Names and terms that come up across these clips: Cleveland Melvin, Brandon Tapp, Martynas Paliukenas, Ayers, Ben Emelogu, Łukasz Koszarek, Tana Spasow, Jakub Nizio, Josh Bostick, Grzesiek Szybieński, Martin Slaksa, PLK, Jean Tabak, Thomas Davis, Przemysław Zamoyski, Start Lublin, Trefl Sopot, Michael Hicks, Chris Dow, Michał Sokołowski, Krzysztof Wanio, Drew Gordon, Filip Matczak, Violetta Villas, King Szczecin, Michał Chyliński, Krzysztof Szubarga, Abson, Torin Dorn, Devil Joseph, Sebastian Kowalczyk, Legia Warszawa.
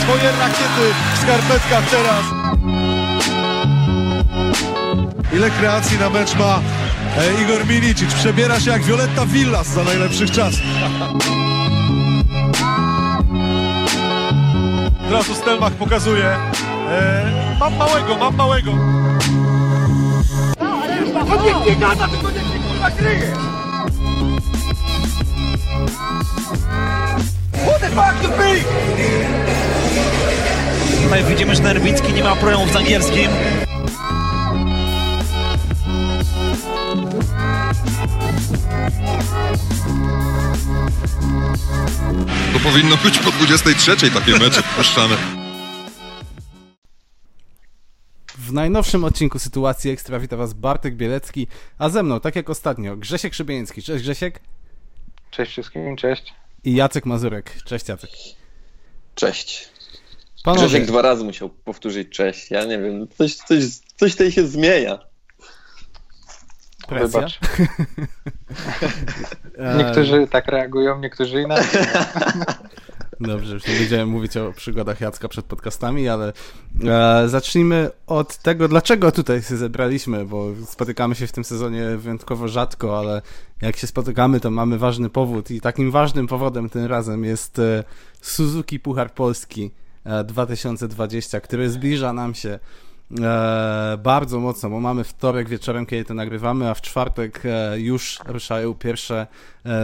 swoje rakiety w skarpetkach teraz. Ile kreacji na mecz ma Igor Milicic. Przebiera się jak Violetta Villas za najlepszych czasów. Teraz u Stelmach pokazuje. Mam małego. To niech nie gada, tylko niech nie kurwa kryje. What the fuck you big? Tutaj widzimy, że Nerwicki nie ma problemów z angielskim. To powinno być po 23 takie mecze puszczane. W najnowszym odcinku Sytuacji Ekstra wita Was Bartek Bielecki, a ze mną, tak jak ostatnio, Grzesiek Szybieński. Cześć Grzesiek. Cześć wszystkim, cześć. I Jacek Mazurek. Cześć Jacek. Cześć. Panowie. Grzesiek dwa razy musiał powtórzyć cześć. Ja nie wiem, coś tutaj się zmienia. Presja? Wybacz. Niektórzy tak reagują, niektórzy inaczej. Dobrze, już nie będziemy mówić o przygodach Jacka przed podcastami, ale zacznijmy od tego, dlaczego tutaj się zebraliśmy, bo spotykamy się w tym sezonie wyjątkowo rzadko, ale jak się spotykamy, to mamy ważny powód i takim ważnym powodem tym razem jest Suzuki Puchar Polski 2020, który zbliża nam się bardzo mocno, bo mamy wtorek wieczorem, kiedy to nagrywamy, a w czwartek już ruszają pierwsze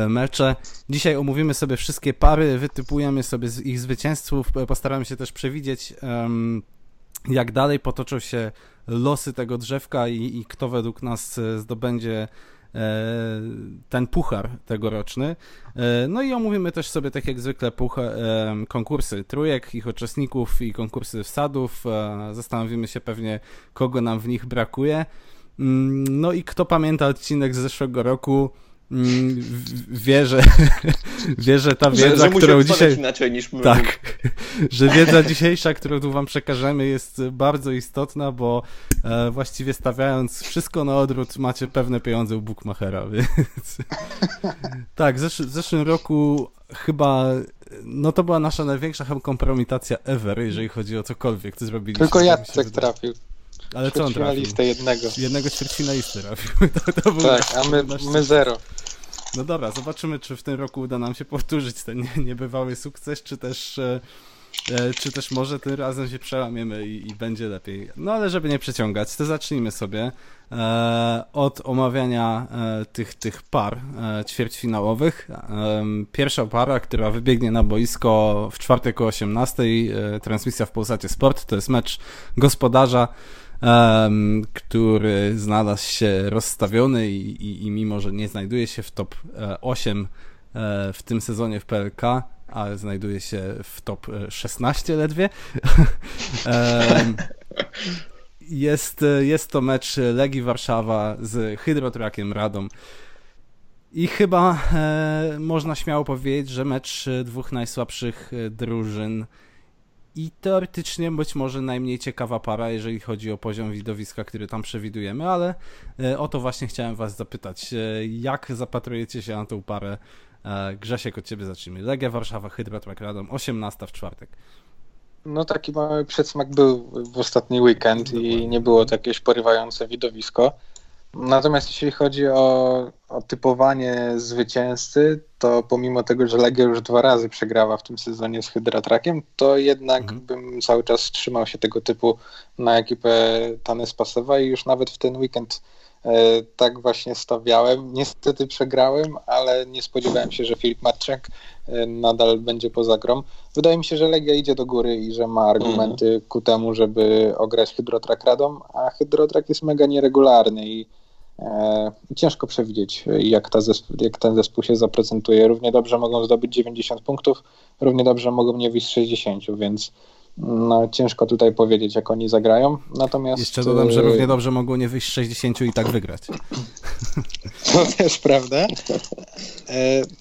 mecze. Dzisiaj omówimy sobie wszystkie pary, wytypujemy sobie ich zwycięzców, postaramy się też przewidzieć, jak dalej potoczą się losy tego drzewka i kto według nas zdobędzie ten puchar tegoroczny. No i omówimy też sobie, tak jak zwykle, konkursy trójek, ich uczestników i konkursy wsadów. Zastanowimy się pewnie, kogo nam w nich brakuje. No i kto pamięta odcinek z zeszłego roku, wie, że ta wiedza, że którą dzisiaj... inaczej niż my. Tak, że wiedza dzisiejsza, którą tu wam przekażemy, jest bardzo istotna, bo właściwie stawiając wszystko na odwrót, macie pewne pieniądze u bukmachera, więc... Tak, w zeszłym roku chyba... No to była nasza największa kompromitacja ever, jeżeli chodzi o cokolwiek, co zrobiliśmy. Tylko Jacek trafił. Ale co on trafił? Jednego ćwierćfinalisty trafił. To był tak, a my zero. No dobra, zobaczymy, czy w tym roku uda nam się powtórzyć ten niebywały sukces, czy też może tym razem się przełamiemy i będzie lepiej. No ale żeby nie przeciągać, to zacznijmy sobie od omawiania tych par ćwierćfinałowych. Pierwsza para, która wybiegnie na boisko w czwartek o 18:00, transmisja w Polsacie Sport, to jest mecz gospodarza, który znalazł się rozstawiony i mimo, że nie znajduje się w top 8 w tym sezonie w PLK, ale znajduje się w top 16 ledwie. Jest to mecz Legii Warszawa z Hydrotrackiem Radom. I chyba można śmiało powiedzieć, że mecz dwóch najsłabszych drużyn i teoretycznie być może najmniej ciekawa para, jeżeli chodzi o poziom widowiska, który tam przewidujemy, ale o to właśnie chciałem was zapytać. Jak zapatrujecie się na tą parę? Grzesiek, od ciebie zacznijmy. Legia Warszawa, Hydrotruck Radom, 18:00 w czwartek. No taki mały przedsmak był w ostatni weekend. Dokładnie. I nie było to jakieś porywające widowisko. Natomiast jeśli chodzi o typowanie zwycięzcy, to pomimo tego, że Legia już dwa razy przegrała w tym sezonie z Hydrotrackiem, to jednak bym cały czas trzymał się tego typu na ekipę Tany Spasowa i już nawet w ten weekend tak właśnie stawiałem. Niestety przegrałem, ale nie spodziewałem się, że Filip Matczak nadal będzie poza grą. Wydaje mi się, że Legia idzie do góry i że ma argumenty ku temu, żeby ograć Hydrotruck Radom, a Hydrotruck jest mega nieregularny i ciężko przewidzieć, jak ten zespół się zaprezentuje. Równie dobrze mogą zdobyć 90 punktów, równie dobrze mogą nie wyjść 60, więc no, ciężko tutaj powiedzieć, jak oni zagrają. Natomiast... Jeszcze dodam, że równie dobrze mogą nie wyjść 60 i tak wygrać. To też prawda.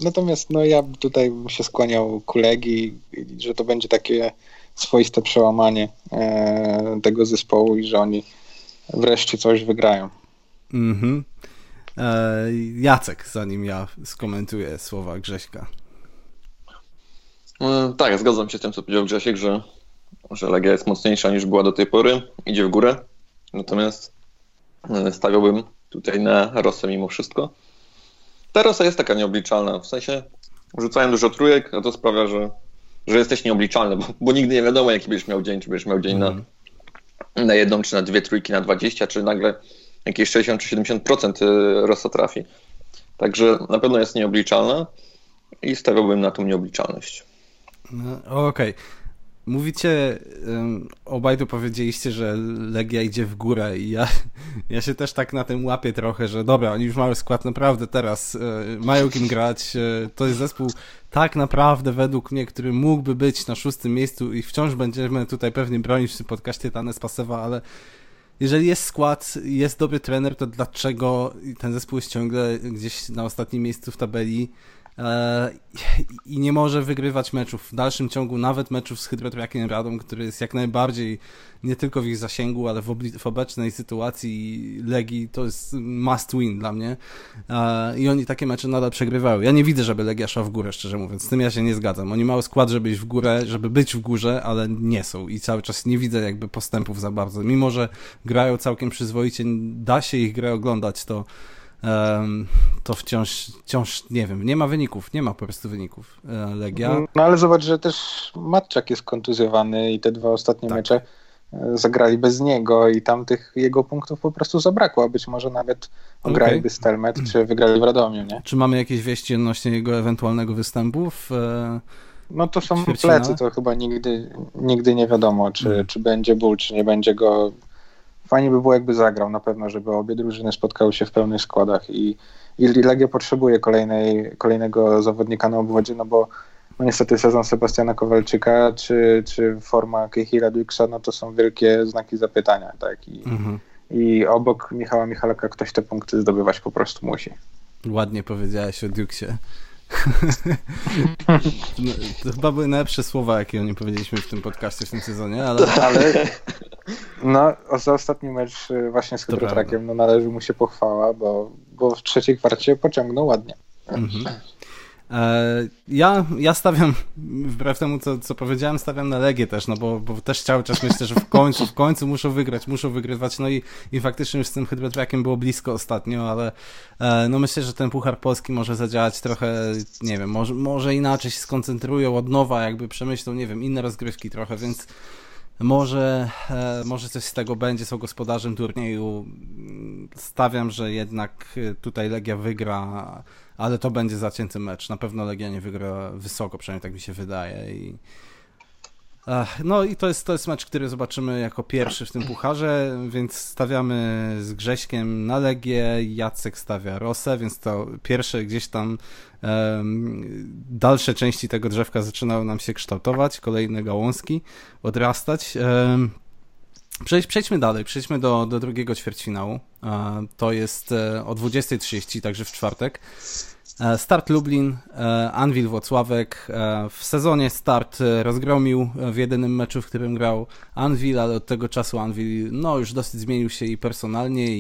Natomiast no, ja tutaj bym się skłaniał ku Legii, że to będzie takie swoiste przełamanie tego zespołu i że oni wreszcie coś wygrają. Jacek, zanim ja skomentuję słowa Grześka. Tak, zgadzam się z tym, co powiedział Grzesiek, że że Legia jest mocniejsza niż była do tej pory, idzie w górę, natomiast stawiałbym tutaj na Rosę mimo wszystko. Ta Rosa jest taka nieobliczalna, w sensie rzucają dużo trójek, a to sprawia, że jesteś nieobliczalny, bo nigdy nie wiadomo, jaki będziesz miał dzień, czy będziesz miał dzień na jedną, czy na dwie trójki, na 20, czy nagle jakieś 60 czy 70% Rosa trafi. Także na pewno jest nieobliczalna i stawiałbym na tą nieobliczalność. No, okej. Mówicie, obaj tu powiedzieliście, że Legia idzie w górę i ja się też tak na tym łapię trochę, że dobra, oni już mają skład naprawdę teraz, mają kim grać, to jest zespół tak naprawdę według mnie, który mógłby być na 6. miejscu i wciąż będziemy tutaj pewnie bronić w tym podcaście Tanę Spasewa, ale jeżeli jest skład, jest dobry trener, to dlaczego ten zespół jest ciągle gdzieś na ostatnim miejscu w tabeli i nie może wygrywać meczów w dalszym ciągu, nawet meczów z Hydrotrackiem Radom, który jest jak najbardziej nie tylko w ich zasięgu, ale w obecnej sytuacji Legii to jest must win dla mnie i oni takie mecze nadal przegrywają. Ja nie widzę, żeby Legia szła w górę, szczerze mówiąc, z tym ja się nie zgadzam. Oni mają skład, żeby iść w górę, żeby być w górze, ale nie są i cały czas nie widzę jakby postępów za bardzo, mimo że grają całkiem przyzwoicie, da się ich grę oglądać, to wciąż, nie wiem, nie ma wyników, nie ma po prostu wyników Legia. No ale zobacz, że też Matczak jest kontuzjowany i te dwa ostatnie mecze zagrali bez niego i tam tych jego punktów po prostu zabrakło, a być może nawet ograliby Stelmet, czy wygrali w Radomiu, nie? Czy mamy jakieś wieści odnośnie jego ewentualnego występu w No to są plecy, to chyba nigdy nie wiadomo, czy będzie ból, czy nie będzie go. Fajnie by było, jakby zagrał na pewno, żeby obie drużyny spotkały się w pełnych składach i Legia potrzebuje kolejnego zawodnika na obwodzie, no bo no niestety sezon Sebastiana Kowalczyka czy forma Kihira Duiksa, no to są wielkie znaki zapytania, tak? I obok Michała Michalaka ktoś te punkty zdobywać po prostu musi. Ładnie powiedziałeś o Duiksie. No, to chyba były najlepsze słowa, jakie nie powiedzieliśmy w tym podcaście w tym sezonie, ale no, za ostatni mecz właśnie z Hydrotrackiem, no należy mu się pochwała, bo w trzeciej kwarcie pociągnął ładnie. Ja stawiam, wbrew temu co powiedziałem, stawiam na Legię też, no bo też cały czas myślę, że w końcu muszą wygrywać, no i faktycznie już z tym Hydrotrackiem było blisko ostatnio, ale no myślę, że ten Puchar Polski może zadziałać trochę, nie wiem, może inaczej się skoncentrują od nowa, jakby przemyślą, nie wiem, inne rozgrywki trochę, więc może coś z tego będzie, są gospodarzem turnieju. Stawiam, że jednak tutaj Legia wygra, ale to będzie zacięty mecz. Na pewno Legia nie wygra wysoko, przynajmniej tak mi się wydaje. No i to jest mecz, który zobaczymy jako pierwszy w tym pucharze, więc stawiamy z Grześkiem na Legię, Jacek stawia Rosę, więc to pierwsze gdzieś tam dalsze części tego drzewka zaczynają nam się kształtować, kolejne gałązki odrastać. Przejdźmy dalej, przejdźmy do drugiego ćwierćfinału, to jest o 20:30, także w czwartek. Start Lublin, Anwil Włocławek. W sezonie Start rozgromił w jedynym meczu, w którym grał Anwil, ale od tego czasu Anwil no już dosyć zmienił się i personalnie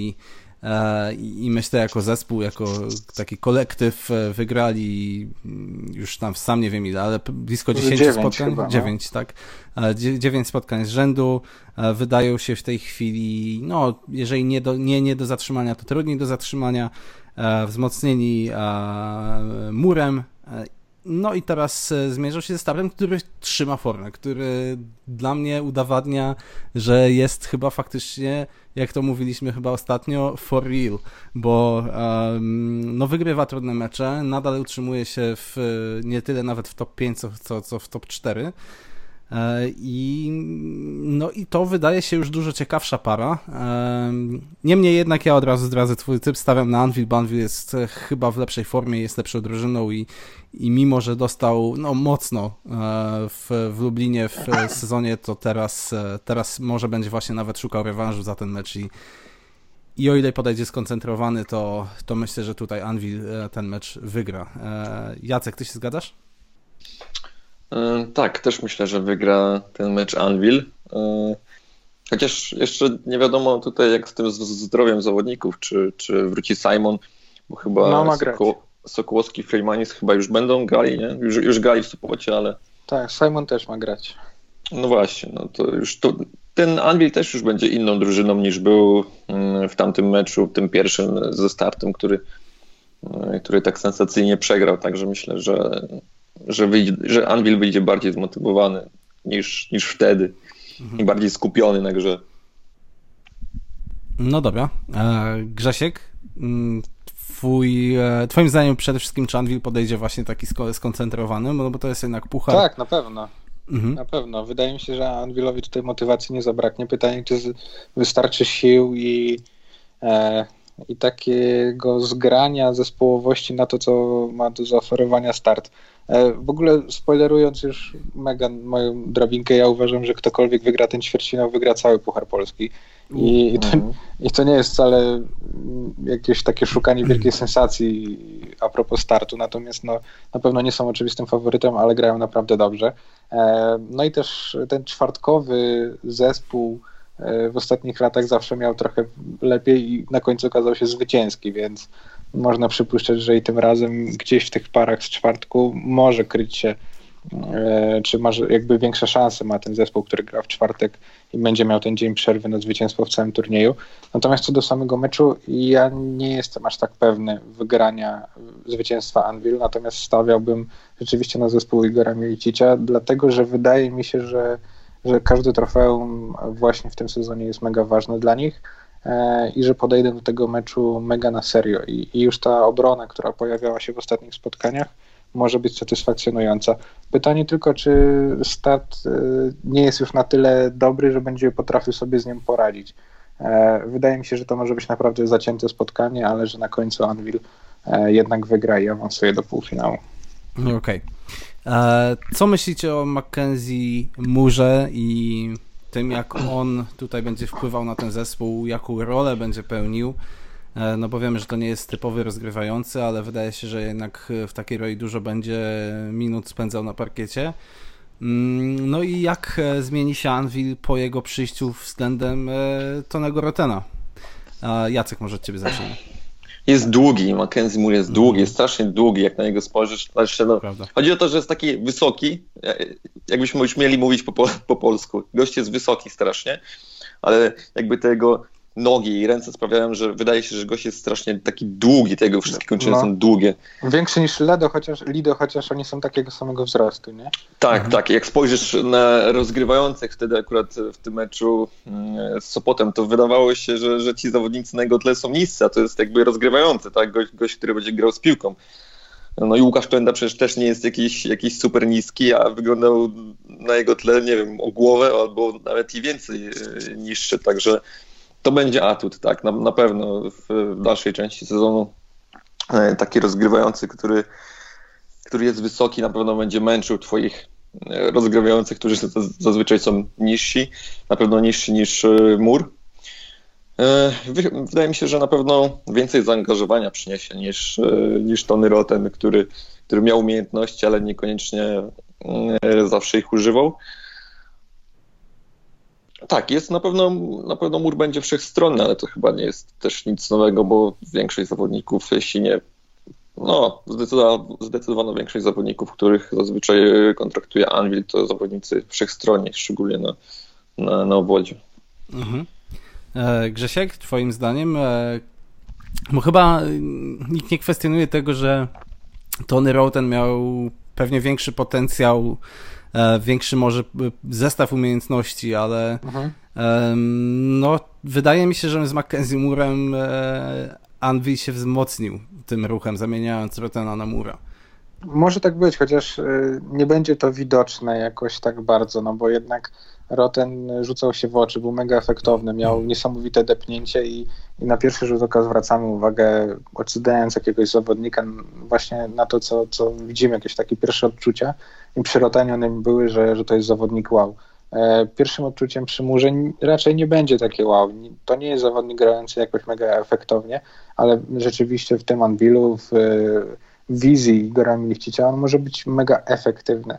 i myślę jako zespół, jako taki kolektyw wygrali już tam sam nie wiem ile, ale blisko 9 spotkań. Chyba, no. 9, tak. 9 spotkań z rzędu. Wydają się w tej chwili, no jeżeli nie do zatrzymania, to trudniej do zatrzymania. Wzmocnieni Murem. No i teraz zmierzą się ze Startem, który trzyma formę, który dla mnie udowadnia, że jest chyba faktycznie, jak to mówiliśmy chyba ostatnio, for real, bo no wygrywa trudne mecze, nadal utrzymuje się w nie tyle nawet w top 5, co w top 4. I to wydaje się już dużo ciekawsza para. Niemniej jednak ja od razu zdradzę twój typ, stawiam na Anwil, bo Anwil jest chyba w lepszej formie, jest lepszą drużyną i mimo, że dostał no, mocno w Lublinie w sezonie, to teraz może będzie właśnie nawet szukał rewanżu za ten mecz i o ile podejdzie skoncentrowany, to myślę, że tutaj Anwil ten mecz wygra. Jacek, ty się zgadzasz? Tak, też myślę, że wygra ten mecz Anwil. Chociaż jeszcze nie wiadomo tutaj jak z tym zdrowiem zawodników, czy wróci Simon, bo chyba Sokołowski, Freymanis chyba już będą grali, nie? Już grali w Sopocie, ale... Tak, Simon też ma grać. No właśnie, no to już to, ten Anwil też już będzie inną drużyną niż był w tamtym meczu, tym pierwszym ze Startem, który tak sensacyjnie przegrał, także myślę, że Anwil wyjdzie bardziej zmotywowany niż wtedy i bardziej skupiony na grze. No dobra. Grzesiek, twoim zdaniem przede wszystkim czy Anwil podejdzie właśnie taki skoncentrowany, no bo to jest jednak puchar. Tak, na pewno. Na pewno. Wydaje mi się, że Anwilowi tutaj motywacji nie zabraknie. Pytanie, czy wystarczy sił i takiego zgrania zespołowości na to, co ma do zaoferowania Start. W ogóle spoilerując już mega moją drabinkę, ja uważam, że ktokolwiek wygra ten ćwierćfinał, wygra cały Puchar Polski. I to nie jest wcale jakieś takie szukanie wielkiej sensacji a propos Startu, natomiast no, na pewno nie są oczywistym faworytem, ale grają naprawdę dobrze. No i też ten czwartkowy zespół w ostatnich latach zawsze miał trochę lepiej i na końcu okazał się zwycięski, więc można przypuszczać, że i tym razem gdzieś w tych parach z czwartku może kryć się, czy może jakby większe szanse ma ten zespół, który gra w czwartek i będzie miał ten dzień przerwy na zwycięstwo w całym turnieju. Natomiast co do samego meczu, ja nie jestem aż tak pewny wygrania zwycięstwa Anwil, natomiast stawiałbym rzeczywiście na zespół Igora Milicicia, dlatego że wydaje mi się, że każdy trofeum właśnie w tym sezonie jest mega ważny dla nich i że podejdę do tego meczu mega na serio. I już ta obrona, która pojawiała się w ostatnich spotkaniach, może być satysfakcjonująca. Pytanie tylko, czy Start nie jest już na tyle dobry, że będzie potrafił sobie z nią poradzić. Wydaje mi się, że to może być naprawdę zacięte spotkanie, ale że na końcu Anwil jednak wygra i awansuje do półfinału. Okej. Okay. Co myślicie o Mackenzie Moore i tym, jak on tutaj będzie wpływał na ten zespół, jaką rolę będzie pełnił? No bo wiemy, że to nie jest typowy rozgrywający, ale wydaje się, że jednak w takiej roli dużo będzie minut spędzał na parkiecie. No i jak zmieni się Anwil po jego przyjściu względem Tonego Wrotena? Jacek, może od ciebie zacznę. Jest długi, Mackenzie Moore jest długi, jest strasznie długi, jak na niego spojrzysz. No, chodzi o to, że jest taki wysoki, jakbyśmy już mieli mówić po polsku. Gość jest wysoki strasznie, ale jakby tego nogi i ręce sprawiają, że wydaje się, że gość jest strasznie taki długi, tego wszystkie kończyny są długie. Większy niż Lido, chociaż oni są takiego samego wzrostu, nie? Tak. Jak spojrzysz na rozgrywających wtedy akurat w tym meczu z Sopotem, to wydawało się, że ci zawodnicy na jego tle są niscy, a to jest jakby rozgrywający, tak? Gość, który będzie grał z piłką. No i Łukasz Penda przecież też nie jest jakiś super niski, a wyglądał na jego tle, nie wiem, o głowę albo nawet i więcej niższy, także to będzie atut, tak, na pewno w dalszej części sezonu taki rozgrywający, który jest wysoki, na pewno będzie męczył twoich rozgrywających, którzy zazwyczaj są niżsi, na pewno niżsi niż Mur. Wydaje mi się, że na pewno więcej zaangażowania przyniesie niż Tony Wroten, który miał umiejętności, ale niekoniecznie zawsze ich używał. Tak, jest na pewno Mur będzie wszechstronny, ale to chyba nie jest też nic nowego, bo większość zawodników, jeśli nie, no zdecydowaną większość zawodników, których zazwyczaj kontraktuje Anwil, to zawodnicy wszechstronni, szczególnie na obwodzie. Mhm. Grzesiek, twoim zdaniem, bo chyba nikt nie kwestionuje tego, że Tony Wroten miał pewnie większy potencjał, większy może zestaw umiejętności, ale no, wydaje mi się, że z Mackenzie Moorem Anwil się wzmocnił tym ruchem, zamieniając Wrotena na Mura. Może tak być, chociaż nie będzie to widoczne jakoś tak bardzo, no bo jednak Wroten rzucał się w oczy, był mega efektowny, miał niesamowite depnięcie i na pierwszy rzut oka zwracamy uwagę, oceniając jakiegoś zawodnika właśnie na to, co widzimy, jakieś takie pierwsze odczucia i przy Wrotenie one były, że to jest zawodnik wow. Pierwszym odczuciem przy Murze raczej nie będzie takie wow. To nie jest zawodnik grający jakoś mega efektownie, ale rzeczywiście w tym Anwilu, w wizji Igora Milicicia on może być mega efektywny.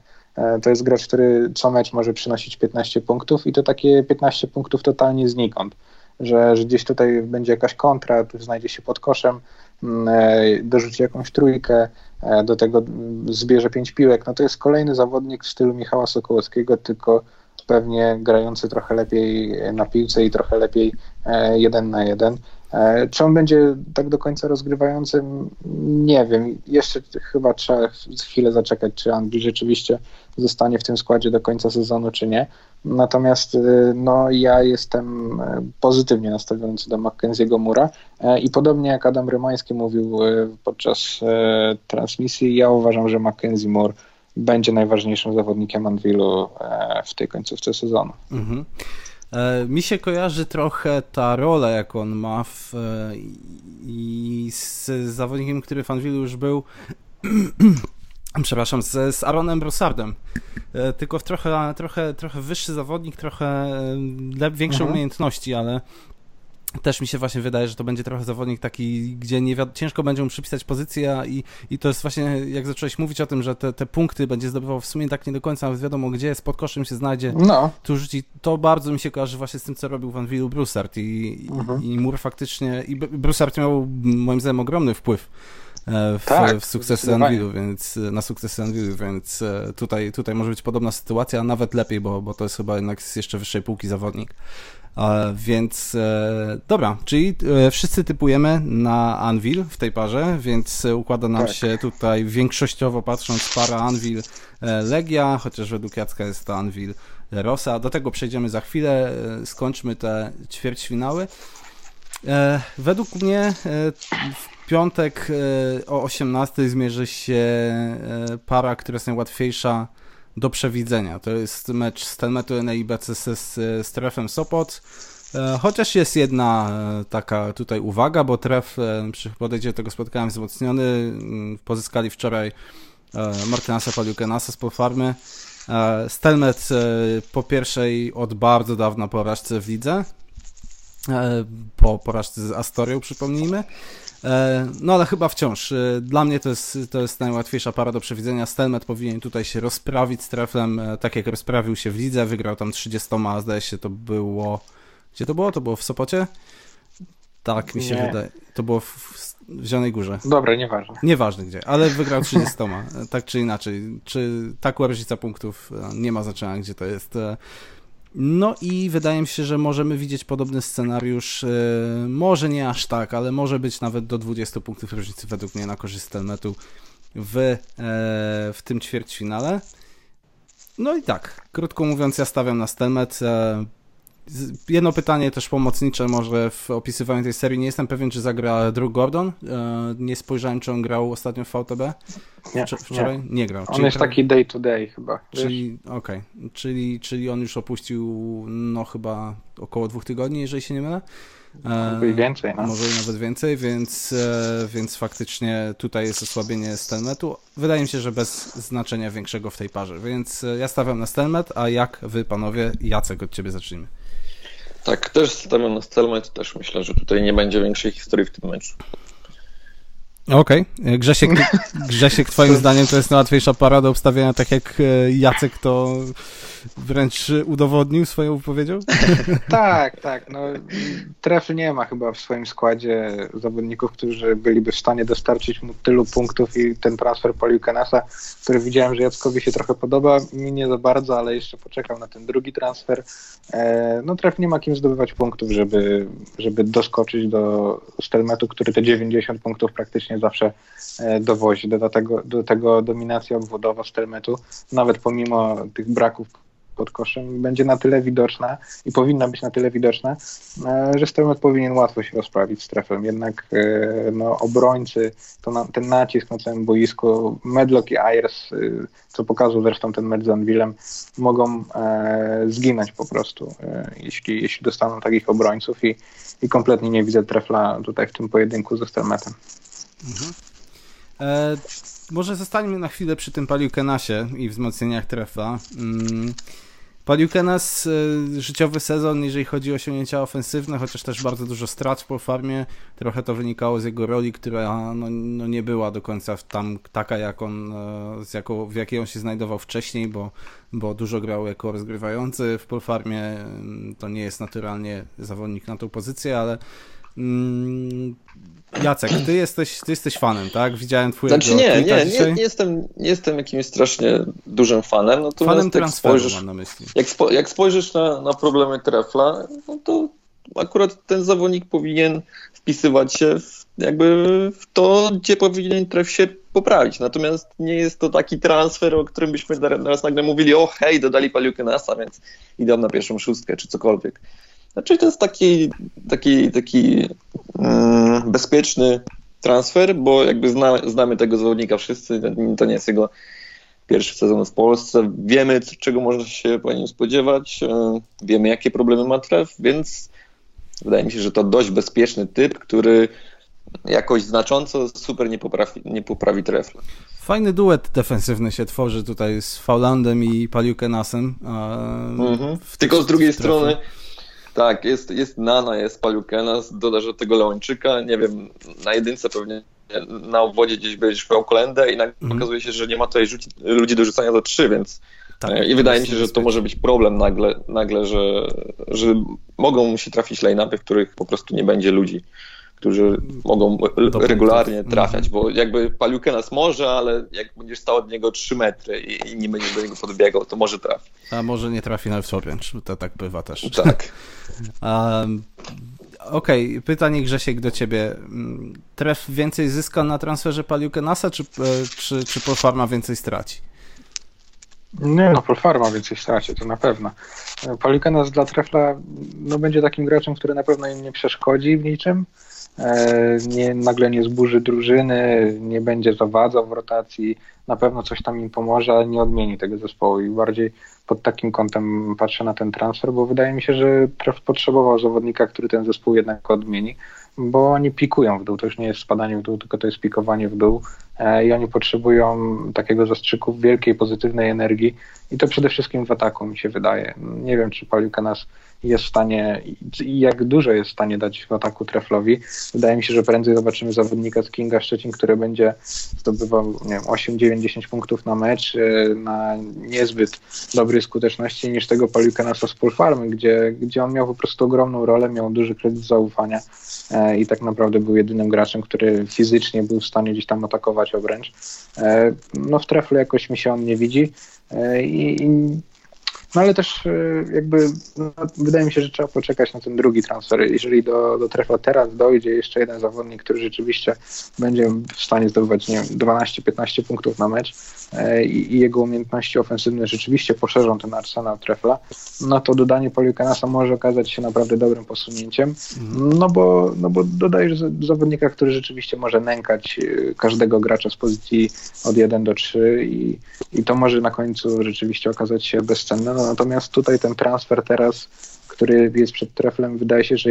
To jest gracz, który co mecz może przynosić 15 punktów i to takie 15 punktów totalnie znikąd, że gdzieś tutaj będzie jakaś kontra, tu znajdzie się pod koszem, dorzuci jakąś trójkę, do tego zbierze 5 piłek. No to jest kolejny zawodnik w stylu Michała Sokołowskiego, tylko pewnie grający trochę lepiej na piłce i trochę lepiej jeden na jeden. Czy on będzie tak do końca rozgrywającym? Nie wiem. Jeszcze chyba trzeba chwilę zaczekać, czy Anwil rzeczywiście zostanie w tym składzie do końca sezonu, czy nie. Natomiast no, ja jestem pozytywnie nastawiony co do Mackenziego Moore'a i podobnie jak Adam Rymański mówił podczas transmisji, ja uważam, że Mackenzie Moore będzie najważniejszym zawodnikiem Anwilu w tej końcówce sezonu. Mhm. Mi się kojarzy trochę ta rola, jak on ma i z zawodnikiem, który w Anwilu już był, przepraszam, z Aaronem Broussardem, tylko trochę wyższy zawodnik, trochę większe umiejętności, ale też mi się właśnie wydaje, że to będzie trochę zawodnik taki, gdzie ciężko będzie mu przypisać pozycję i to jest właśnie, jak zacząłeś mówić o tym, że te punkty będzie zdobywał w sumie tak nie do końca, nawet wiadomo gdzie, jest pod koszem się znajdzie, no. Tu rzuci. To bardzo mi się kojarzy właśnie z tym, co robił w Anwilu Broussard i Moore faktycznie, i Broussard miał moim zdaniem ogromny wpływ w sukcesy Anwilu, więc na sukcesy Anwilu, więc tutaj może być podobna sytuacja, a nawet lepiej, bo to jest chyba jednak z jeszcze wyższej półki zawodnik. Więc dobra, czyli wszyscy typujemy na Anwil w tej parze, więc układa nam się tutaj większościowo patrząc para Anwil Legia, chociaż według Jacka jest to Anwil Rosa. Do tego przejdziemy za chwilę, skończmy te ćwierćfinały. Według mnie w piątek o 18:00 zmierzy się para, która jest najłatwiejsza do przewidzenia. To jest mecz Stelmetu na IBCS z Trefem Sopot. Chociaż jest jedna taka tutaj uwaga, bo Tref przy podejściu do tego spotkania wzmocniony. Pozyskali wczoraj Martynasa Paliukenasas po farmy. Stelmet po pierwszej od bardzo dawna porażce w lidze. Po porażce z Astorią, przypomnijmy. No ale chyba wciąż. Dla mnie to jest najłatwiejsza para do przewidzenia. Stelmet powinien tutaj się rozprawić z Treflem, tak jak rozprawił się w lidze. Wygrał tam 30, a zdaje się to było... Gdzie to było? To było w Sopocie? Tak, mi się wydaje. To było w Zielonej Górze. Dobra, nieważne. Nieważne gdzie, ale wygrał 30, tak czy inaczej. Czy taka różnica punktów nie ma znaczenia, gdzie to jest... No i wydaje mi się, że możemy widzieć podobny scenariusz, może nie aż tak, ale może być nawet do 20 punktów różnicy według mnie na korzyść Stelmetu w tym ćwierćfinale. No i tak, krótko mówiąc, ja stawiam na Stelmet. Jedno pytanie też pomocnicze może w opisywaniu tej serii. Nie jestem pewien, czy zagra Drew Gordon. Nie spojrzałem, czy on grał ostatnio w VTB. Wczoraj nie grał. On jest taki day to day chyba. Czyli, czyli on już opuścił no chyba około 2 tygodni, jeżeli się nie mylę. Może więcej. No. Może nawet więcej, więc faktycznie tutaj jest osłabienie Stelmetu. Wydaje mi się, że bez znaczenia większego w tej parze. Więc ja stawiam na Stelmet, a jak wy panowie, Jacek, od ciebie zacznijmy. Tak, też stawiam na Stelmet, też myślę, że tutaj nie będzie większej historii w tym meczu. Okej. Grzesiek, twoim zdaniem to jest najłatwiejsza para do obstawienia, tak jak Jacek to wręcz udowodnił swoją wypowiedzią? Tak. No, Trefl nie ma chyba w swoim składzie zawodników, którzy byliby w stanie dostarczyć mu tylu punktów i ten transfer Paliukenasa, który widziałem, że Jackowi się trochę podoba, mi nie za bardzo, ale jeszcze poczekam na ten drugi transfer. No Trefl nie ma kim zdobywać punktów, żeby doskoczyć do Stelmetu, który te 90 punktów praktycznie zawsze dowozi. Do tego dominacja obwodowa Stelmetu, nawet pomimo tych braków pod koszem, będzie na tyle widoczna i powinna być na tyle widoczna, że Stelmet powinien łatwo się rozprawić z Treflem. Jednak no, obrońcy, ten nacisk na całym boisku, Medlock i Ayers, co pokazał zresztą ten mecz z Anwilem, mogą zginąć po prostu, jeśli dostaną takich obrońców i kompletnie nie widzę Trefla tutaj w tym pojedynku ze Stelmetem. Mhm. Może zostańmy na chwilę przy tym Paliukenasie i wzmocnieniach Trefla. Paliukenas, życiowy sezon, jeżeli chodzi o osiągnięcia ofensywne, chociaż też bardzo dużo strat po farmie. Trochę to wynikało z jego roli, która no nie była do końca taka, jak on, w jakiej on się znajdował wcześniej, bo dużo grał jako rozgrywający w polfarmie. To nie jest naturalnie zawodnik na tą pozycję, ale Jacek, ty jesteś fanem, tak? Widziałem twój... Znaczy nie jestem jakimś strasznie dużym fanem. Natomiast fanem transferu mam na myśli. Jak spojrzysz na problemy Trefla, no to akurat ten zawodnik powinien wpisywać się w to, gdzie powinien Tref się poprawić. Natomiast nie jest to taki transfer, o którym byśmy teraz nagle mówili, o hej, dodali Paliukenasa, więc idą na pierwszą szóstkę, czy cokolwiek. Znaczy to jest taki bezpieczny transfer, bo znamy tego zawodnika wszyscy, to nie jest jego pierwszy sezon w Polsce, wiemy czego można się po nim spodziewać, wiemy jakie problemy ma Tref, więc wydaje mi się, że to dość bezpieczny typ, który jakoś znacząco super nie poprawi Trefla. Fajny duet defensywny się tworzy tutaj z Faulandem i Paliukenasem. Tylko z drugiej strony tak, jest Nana, jest Paliukenas, dodasz do tego Leończyka, nie wiem, na jedynce pewnie na obwodzie gdzieś będziesz miał Kolendę i okazuje się, że nie ma tutaj ludzi do rzucania za trzy, więc tak, i wydaje mi się, że to może być problem nagle że mogą mu się trafić line-upy, w których po prostu nie będzie ludzi, którzy mogą regularnie trafiać, bo jakby Paliukenas może, ale jak będziesz stał od niego 3 metry i nie będziesz do niego podbiegał, to może trafi. A może nie trafi na wsorpięcz, to tak bywa też. Tak. Okej, pytanie Grzesiek do ciebie. Tref więcej zyska na transferze Paliukenasa, czy Polfarma więcej straci? Nie, Polfarma więcej straci, to na pewno. Paliukenas dla Trefla będzie takim graczem, który na pewno im nie przeszkodzi w niczym. Nagle nie zburzy drużyny, nie będzie zawadzał w rotacji, na pewno coś tam im pomoże, ale nie odmieni tego zespołu i bardziej pod takim kątem patrzę na ten transfer, bo wydaje mi się, że Tref potrzebował zawodnika, który ten zespół jednak odmieni, bo oni pikują w dół, to już nie jest spadanie w dół, tylko to jest pikowanie w dół i oni potrzebują takiego zastrzyku wielkiej, pozytywnej energii i to przede wszystkim w ataku, mi się wydaje. Nie wiem, czy Paliukenas jest w stanie i jak dużo jest w stanie dać w ataku Treflowi. Wydaje mi się, że prędzej zobaczymy zawodnika z Kinga Szczecin, który będzie zdobywał 8-9-10 punktów na mecz na niezbyt dobrej skuteczności niż tego Paliukenasa z Polfarmy, gdzie on miał po prostu ogromną rolę, miał duży kredyt zaufania i tak naprawdę był jedynym graczem, który fizycznie był w stanie gdzieś tam atakować obręcz. W Trefle jakoś mi się on nie widzi ale też wydaje mi się, że trzeba poczekać na ten drugi transfer. Jeżeli do Trefla teraz dojdzie jeszcze jeden zawodnik, który rzeczywiście będzie w stanie zdobywać 12-15 punktów na mecz i jego umiejętności ofensywne rzeczywiście poszerzą ten arsenał Trefla, to dodanie Paliukenasa może okazać się naprawdę dobrym posunięciem, bo dodajesz zawodnika, który rzeczywiście może nękać każdego gracza z pozycji od 1 do 3 i to może na końcu rzeczywiście okazać się bezcenne. Natomiast tutaj ten transfer teraz, który jest przed Treflem, wydaje się, że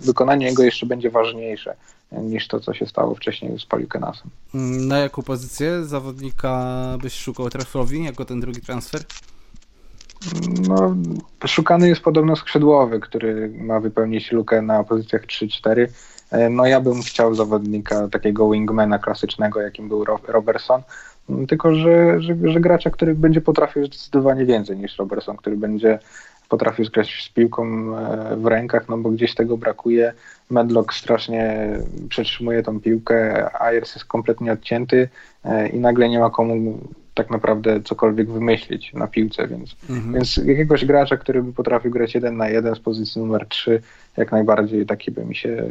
wykonanie jego jeszcze będzie ważniejsze niż to, co się stało wcześniej z Paliukenasem. Na jaką pozycję zawodnika byś szukał Treflowi jako ten drugi transfer? Szukany jest podobno skrzydłowy, który ma wypełnić lukę na pozycjach 3-4. Ja bym chciał zawodnika takiego wingmana klasycznego, jakim był Robertson, tylko że gracza, który będzie potrafił zdecydowanie więcej niż Robertson, który będzie potrafił grać z piłką w rękach, bo gdzieś tego brakuje. Medlock strasznie przetrzymuje tą piłkę, Ayers jest kompletnie odcięty i nagle nie ma komu tak naprawdę cokolwiek wymyślić na piłce, więc jakiegoś gracza, który by potrafił grać 1 na 1 z pozycji numer 3, jak najbardziej taki by mi się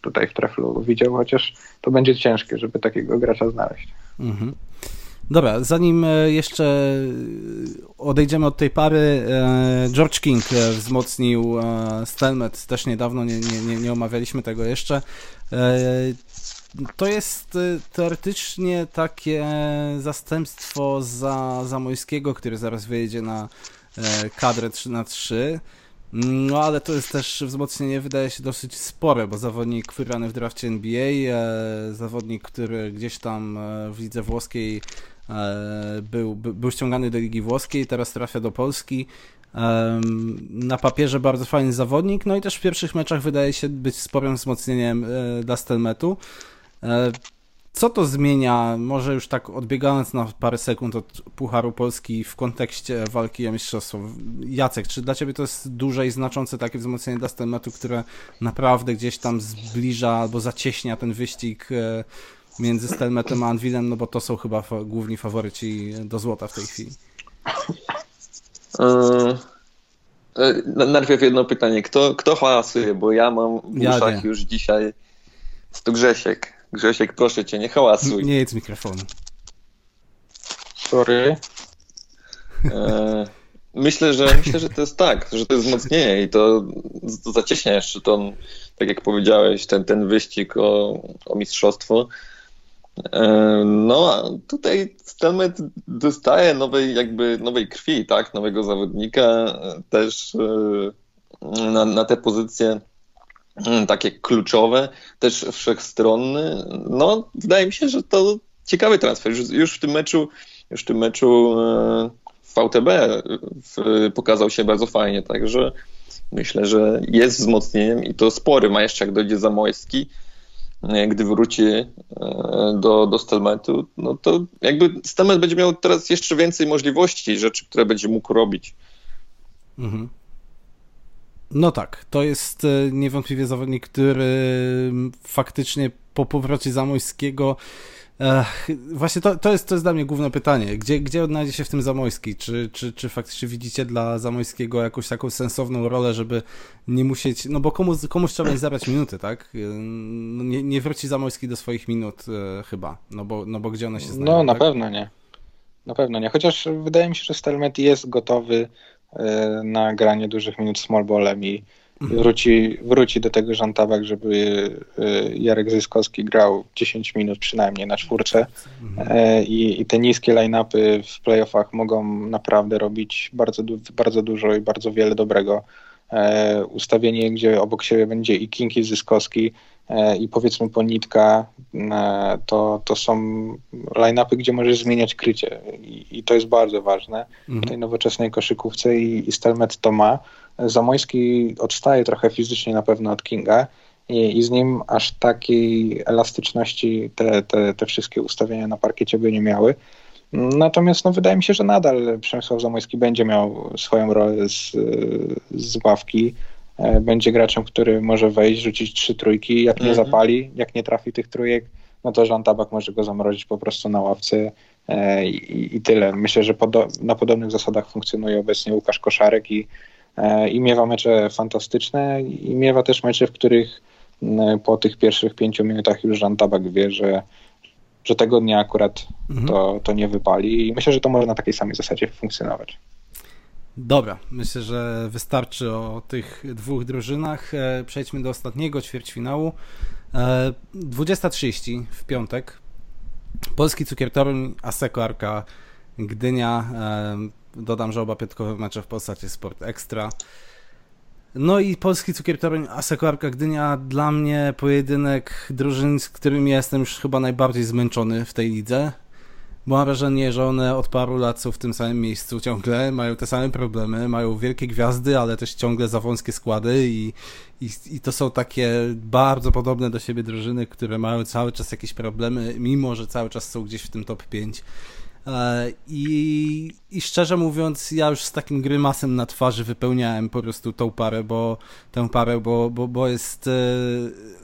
tutaj w Treflu widział, chociaż to będzie ciężkie, żeby takiego gracza znaleźć. Mhm. Dobra, zanim jeszcze odejdziemy od tej pary, George King wzmocnił Stelmet, też niedawno, nie omawialiśmy tego jeszcze. To jest teoretycznie takie zastępstwo za Zamoyskiego, który zaraz wyjedzie na kadrę 3x3. Ale to jest też wzmocnienie, wydaje się, dosyć spore, bo zawodnik wybrany w drafcie NBA, zawodnik, który gdzieś tam w lidze włoskiej był ściągany do Ligi Włoskiej, teraz trafia do Polski. Na papierze bardzo fajny zawodnik, i też w pierwszych meczach wydaje się być sporym wzmocnieniem dla Stelmetu. Co to zmienia, może już tak odbiegając na parę sekund od Pucharu Polski w kontekście walki o mistrzostwo? Jacek, czy dla Ciebie to jest duże i znaczące takie wzmocnienie dla Stelmetu, które naprawdę gdzieś tam zbliża albo zacieśnia ten wyścig między Stelmetem a Anwilem, no bo to są chyba główni faworyci do złota w tej chwili? Najpierw jedno pytanie. Kto hałasuje? Bo ja mam w uszach już dzisiaj. Jest to Grzesiek. Grzesiek, proszę cię, nie hałasuj. Nie jedz mikrofonu. Sorry. Myślę, że to jest tak, że to jest wzmocnienie i to zacieśnia jeszcze to, tak jak powiedziałeś, ten wyścig o mistrzostwo. No a tutaj Stelmet dostaje nowej krwi, tak? Nowego zawodnika też na te pozycje takie kluczowe, też wszechstronny. No, wydaje mi się, że to ciekawy transfer. Już w tym meczu w VTB pokazał się bardzo fajnie, także myślę, że jest wzmocnieniem i to sporym, a jeszcze jak dojdzie Zamoyski, gdy wróci do Stelmetu, no to jakby Stelmet będzie miał teraz jeszcze więcej możliwości, rzeczy, które będzie mógł robić. Mhm. No tak, to jest niewątpliwie zawodnik, który faktycznie po powrocie Zamoyskiego właśnie to jest dla mnie główne pytanie. Gdzie odnajdzie się w tym Zamoyski? Czy faktycznie widzicie dla Zamoyskiego jakąś taką sensowną rolę, żeby nie musieć, no bo komuś trzeba będzie zabrać minuty, tak? Nie wróci Zamoyski do swoich minut chyba, no bo gdzie one się znajdują? No na pewno nie, chociaż wydaje mi się, że Stelmet jest gotowy na granie dużych minut small ballem i wróci do tego żantawek, żeby Jarek Zyskowski grał 10 minut przynajmniej na czwórce i te niskie line-upy w playoffach mogą naprawdę robić bardzo dużo i bardzo wiele dobrego. Ustawienie, gdzie obok siebie będzie i King, i Zyskowski i powiedzmy Ponitka, to są line-upy, gdzie możesz zmieniać krycie i to jest bardzo ważne w tej nowoczesnej koszykówce i Stelmet to ma. Zamoyski odstaje trochę fizycznie na pewno od Kinga i z nim aż takiej elastyczności te wszystkie ustawienia na parkiecie by nie miały. Natomiast wydaje mi się, że nadal Przemysław Zamoyski będzie miał swoją rolę z ławki. Będzie graczem, który może wejść, rzucić 3 trójki. Jak nie zapali, jak nie trafi tych trójek, no to Jean Tabak może go zamrozić po prostu na ławce i tyle. Myślę, że na podobnych zasadach funkcjonuje obecnie Łukasz Koszarek i miewa mecze fantastyczne i miewa też mecze, w których po tych pierwszych 5 minutach już Jean Tabak wie, że tego dnia akurat to nie wypali i myślę, że to może na takiej samej zasadzie funkcjonować. Dobra, myślę, że wystarczy o tych 2 drużynach. Przejdźmy do ostatniego ćwierćfinału. 20:30 w piątek. Polski Cukier Toruń, Asseco Arka Gdynia. Dodam, że oba piątkowe mecze w Polsacie Sport Extra. No i Polski Cukier Toruń, Asseco Arka Gdynia, dla mnie pojedynek drużyn, z którymi jestem już chyba najbardziej zmęczony w tej lidze. Mam wrażenie, że one od paru lat są w tym samym miejscu ciągle, mają te same problemy, mają wielkie gwiazdy, ale też ciągle za wąskie składy i to są takie bardzo podobne do siebie drużyny, które mają cały czas jakieś problemy, mimo że cały czas są gdzieś w tym top 5. I szczerze mówiąc, ja już z takim grymasem na twarzy wypełniałem po prostu tę parę, bo jest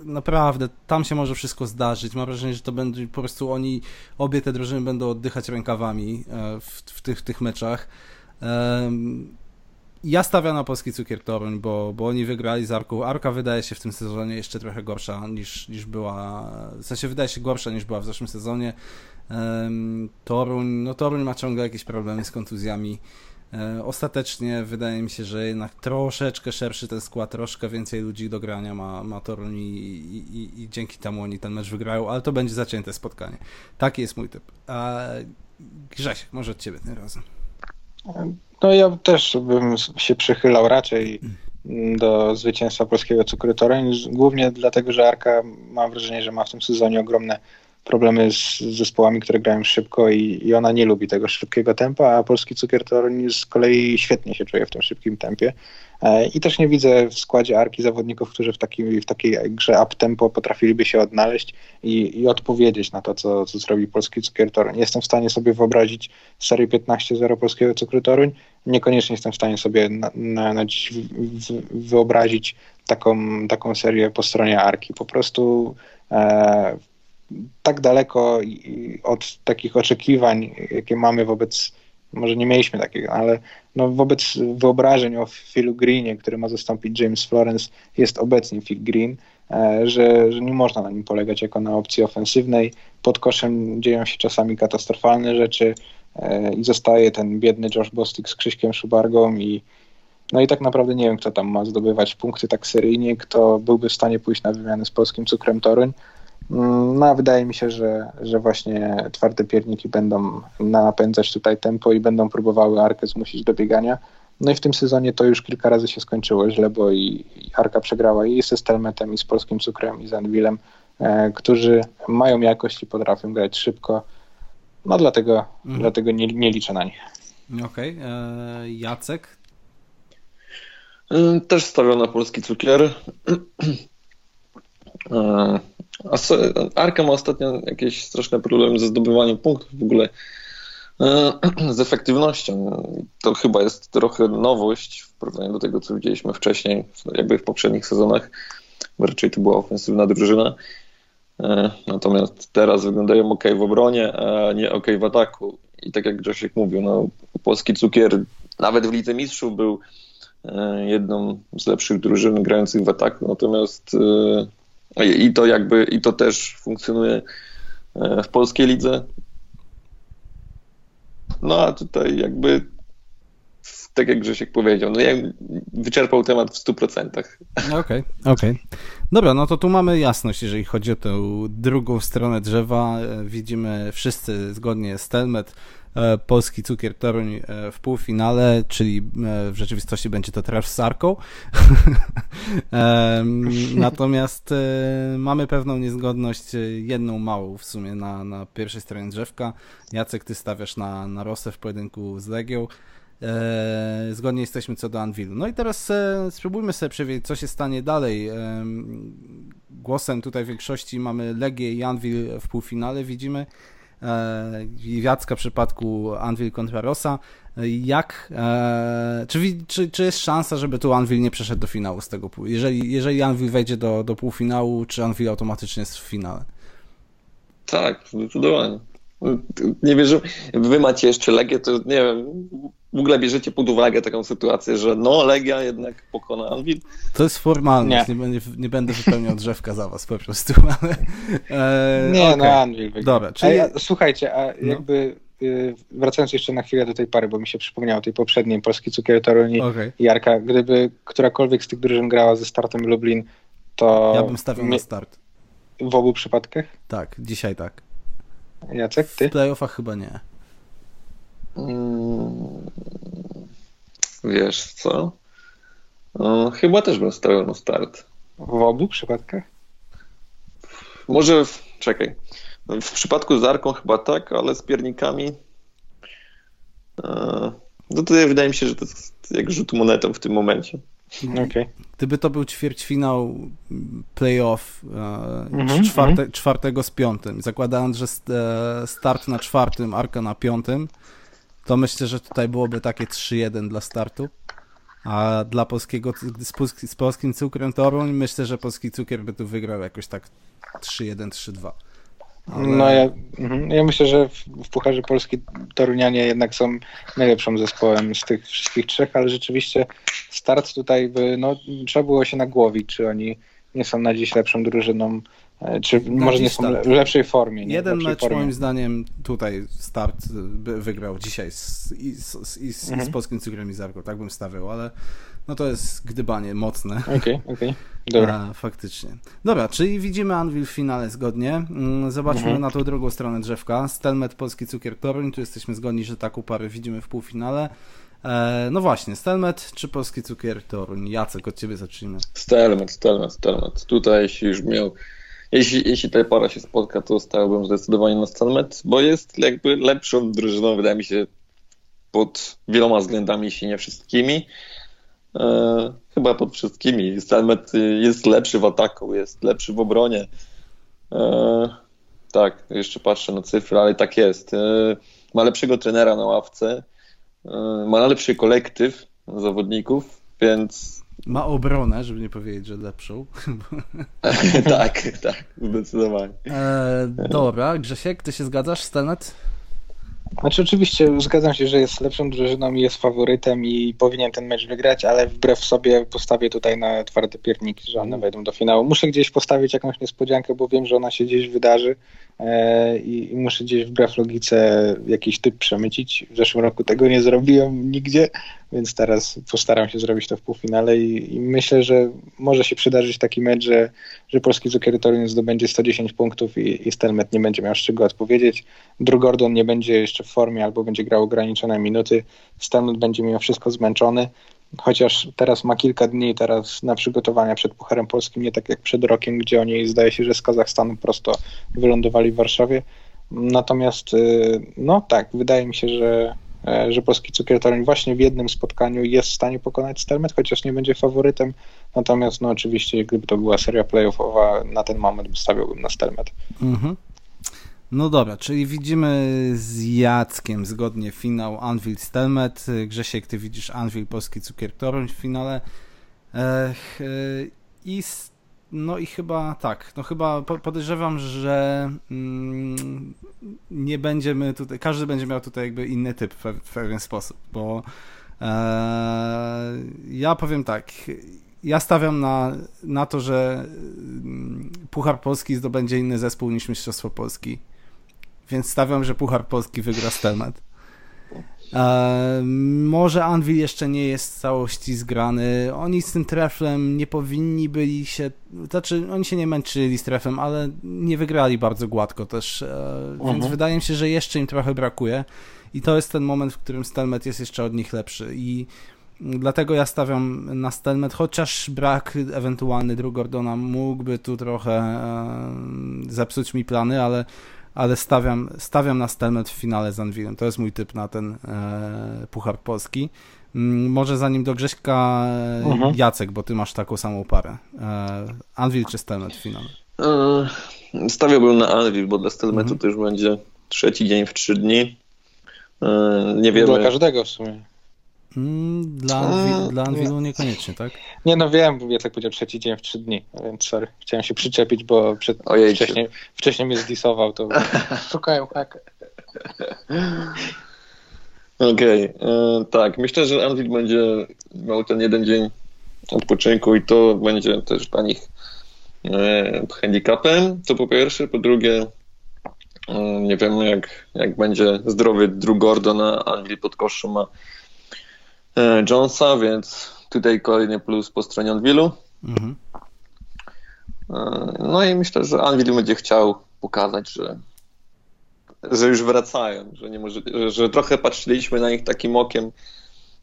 naprawdę, tam się może wszystko zdarzyć. Mam wrażenie, że to będzie po prostu obie te drużyny będą oddychać rękawami w tych meczach. Ja stawiam na Polski Cukier Toruń, bo oni wygrali z Arką. Arka wydaje się w tym sezonie jeszcze trochę gorsza niż była, w sensie wydaje się gorsza niż była w zeszłym sezonie. Toruń ma ciągle jakieś problemy z kontuzjami. Ostatecznie wydaje mi się, że jednak troszeczkę szerszy ten skład, troszkę więcej ludzi do grania ma Toruń i dzięki temu oni ten mecz wygrają, ale to będzie zacięte spotkanie. Taki jest mój typ. Grzesiek, może od Ciebie tym razem. No ja też bym się przychylał raczej do zwycięstwa Polskiego Cukru Toruń, głównie dlatego, że Arka, mam wrażenie, że ma w tym sezonie ogromne problemy z zespołami, które grają szybko i ona nie lubi tego szybkiego tempa, a Polski Cukier Toruń z kolei świetnie się czuje w tym szybkim tempie. I też nie widzę w składzie Arki zawodników, którzy w takiej grze up-tempo potrafiliby się odnaleźć i odpowiedzieć na to, co zrobi Polski Cukier Toruń. Jestem w stanie sobie wyobrazić serię 15-0 Polskiego Cukru Toruń. Niekoniecznie jestem w stanie sobie na dziś wyobrazić taką serię po stronie Arki. Po prostu tak daleko od takich oczekiwań, jakie mamy wobec, może nie mieliśmy takiego, ale no wobec wyobrażeń o Philu Greenie, który ma zastąpić James Florence, jest obecnie Phil Green, że nie można na nim polegać jako na opcji ofensywnej. Pod koszem dzieją się czasami katastrofalne rzeczy i zostaje ten biedny Josh Bostick z Krzyśkiem Szubargą i tak naprawdę nie wiem, kto tam ma zdobywać punkty tak seryjnie, kto byłby w stanie pójść na wymianę z Polskim Cukrem Toruń. No a wydaje mi się, że właśnie twarde pierniki będą napędzać tutaj tempo i będą próbowały Arkę zmusić do biegania. No i w tym sezonie to już kilka razy się skończyło źle, bo i Arka przegrała i ze Stelmetem, i z Polskim Cukrem, i z Anwilem, którzy mają jakość i potrafią grać szybko. No dlatego nie liczę na nich. Okej. Jacek? Też stawiam na Polski Cukier. Arka ma ostatnio jakieś straszne problemy ze zdobywaniem punktów, w ogóle z efektywnością. To chyba jest trochę nowość w porównaniu do tego, co widzieliśmy wcześniej, jakby w poprzednich sezonach. Raczej to była ofensywna drużyna. Natomiast teraz wyglądają ok w obronie, a nie ok w ataku. I tak jak Grzesiek mówił, Polski Cukier nawet w Lidze Mistrzów był jedną z lepszych drużyn grających w ataku, natomiast i to też funkcjonuje w polskiej lidze. No a tutaj tak jak Grzesiek powiedział, ja wyczerpał temat w 100%. Okej. Dobra, to tu mamy jasność, jeżeli chodzi o tę drugą stronę drzewa. Widzimy wszyscy zgodnie z Telmet, Polski Cukier Toruń w półfinale, czyli w rzeczywistości będzie to trefl z Arką. Natomiast mamy pewną niezgodność, jedną małą w sumie na pierwszej stronie drzewka. Jacek, ty stawiasz na Rosę w pojedynku z Legią. Zgodnie jesteśmy co do Anwilu. No i teraz spróbujmy sobie przewidzieć, co się stanie dalej. Głosem tutaj w większości mamy Legię i Anwil w półfinale, widzimy. Jacka w przypadku Anwil kontra Rosa. Czy jest szansa, żeby tu Anwil nie przeszedł do finału z tego? Jeżeli Anwil wejdzie do półfinału, czy Anwil automatycznie jest w finale? Tak, zdecydowanie. Nie wierzę, wy macie jeszcze Legię, to nie wiem, w ogóle bierzecie pod uwagę taką sytuację, że Legia jednak pokona Anwil. To jest formalność, nie będę wypełniał drzewka za was po prostu, ale... Anwil wygra. Dobra, czyli... Wracając jeszcze na chwilę do tej pary, bo mi się przypomniało tej poprzedniej Polski Cukier Toruń i Arka, gdyby którakolwiek z tych drużyn grała ze Startem Lublin, to... Ja bym stawiał na Start. W obu przypadkach? Tak, dzisiaj tak. Jacek, ty? W playoffach chyba nie. Wiesz co? Chyba też bym stawiał na Start. W obu przypadkach? Może w przypadku z Arką chyba tak, ale z piernikami tutaj wydaje mi się, że to jest jak rzut monetą w tym momencie. Okay. Gdyby to był ćwierćfinał playoff czwartego z piątym, zakładając, że Start na czwartym, Arka na piątym, to myślę, że tutaj byłoby takie 3-1 dla Startu, a dla z Polskim Cukrem Toruń myślę, że Polski Cukier by tu wygrał jakoś tak 3-1, 3-2. Ale... Ja myślę, że w Pucharze Polski Torunianie jednak są najlepszym zespołem z tych wszystkich trzech, ale rzeczywiście Start tutaj by, trzeba było się nagłowić, czy oni nie są na dziś lepszą drużyną, czy może nie są w lepszej formie. Jeden mecz moim zdaniem tutaj Start by wygrał dzisiaj z Polskim Cukrem i Zarką, tak bym stawiał, ale to jest gdybanie mocne. Okej. Dobra. Faktycznie. Dobra, czyli widzimy Anwil w finale zgodnie. Zobaczmy na tą drugą stronę drzewka. Stelmet, Polski Cukier Toruń. Tu jesteśmy zgodni, że taką parę widzimy w półfinale. Właśnie, Stelmet czy Polski Cukier Toruń? Jacek, od ciebie zacznijmy. Stelmet. Tutaj się już miał jeśli ta para się spotka, to stałbym zdecydowanie na Stelmet, bo jest jakby lepszą drużyną, wydaje mi się, pod wieloma względami, jeśli nie wszystkimi. Chyba pod wszystkimi. Stelmet jest lepszy w ataku, jest lepszy w obronie. Tak, jeszcze patrzę na cyfry, ale tak jest. Ma lepszego trenera na ławce, ma lepszy kolektyw zawodników, więc... Ma obronę, żeby nie powiedzieć, że lepszą. Tak, tak, zdecydowanie. Dobra, Grzesiek, ty się zgadzasz z Stelmet? Znaczy oczywiście zgadzam się, że jest lepszą drużyną i jest faworytem i powinien ten mecz wygrać, ale wbrew sobie postawię tutaj na twarde pierniki, że one wejdą do finału. Muszę gdzieś postawić jakąś niespodziankę, bo wiem, że ona się gdzieś wydarzy i muszę gdzieś wbrew logice jakiś typ przemycić. W zeszłym roku tego nie zrobiłem nigdzie, więc teraz postaram się zrobić to w półfinale i myślę, że może się przydarzyć taki mecz, że Polski Cukier Toruń zdobędzie 110 punktów i Stelmet nie będzie miał z czego odpowiedzieć. Drew Gordon nie będzie jeszcze w formie albo będzie grał ograniczone minuty. Stelmet będzie mimo wszystko zmęczony, chociaż teraz ma kilka dni teraz na przygotowania przed Pucharem Polskim, nie tak jak przed rokiem, gdzie oni zdaje się, że z Kazachstanu prosto wylądowali w Warszawie. Natomiast no tak, wydaje mi się, że Polski Cukier Toruń właśnie w jednym spotkaniu jest w stanie pokonać Stelmet, chociaż nie będzie faworytem. Natomiast no oczywiście, gdyby to była seria playoffowa, na ten moment stawiałbym na Stelmet. Mhm. No dobra, czyli widzimy z Jackiem zgodnie finał Anwil Stelmet. Grzesiek, ty widzisz Anwil Polski Cukier Toruń w finale. I chyba tak, no chyba podejrzewam, że nie będziemy tutaj, każdy będzie miał tutaj jakby inny typ w pewien sposób, bo ja powiem tak, ja stawiam na to, że Puchar Polski zdobędzie inny zespół niż Mistrzostwo Polski, więc stawiam, że Puchar Polski wygra Stelmet. Może Anwil jeszcze nie jest w całości zgrany, oni z tym treflem nie powinni byli się, znaczy oni się nie męczyli z treflem, ale nie wygrali bardzo gładko też, więc wydaje mi się, że jeszcze im trochę brakuje i to jest ten moment, w którym Stelmet jest jeszcze od nich lepszy i dlatego ja stawiam na Stelmet, chociaż brak ewentualny Drew Gordona mógłby tu trochę zepsuć mi plany, ale stawiam na Stelmet w finale z Anwilem. To jest mój typ na ten Puchar Polski. Może zanim do Grześka, Jacek, bo ty masz taką samą parę. Anwil czy Stelmet w finale? Stawiałbym na Anwil, bo dla Stelmetu to już będzie trzeci dzień w 3 dni. Nie wiemy. Dla każdego w sumie. Dla Anwilu niekoniecznie, tak? Nie, no wiem, bo ja tak powiedział 3 dzień w 3 dni, więc sorry, chciałem się przyczepić, bo wcześniej mnie zdisował, to szukają haka. Okej, tak, myślę, że Anwil będzie miał ten jeden dzień odpoczynku i to będzie też dla nich handicapem, to po pierwsze, po drugie nie wiem jak będzie zdrowy Drew Gordon, a Anwil pod koszem ma Jonesa, więc tutaj kolejny plus po stronie Anwilu. No i myślę, że Anwil będzie chciał pokazać, że już wracają, że trochę patrzyliśmy na nich takim okiem,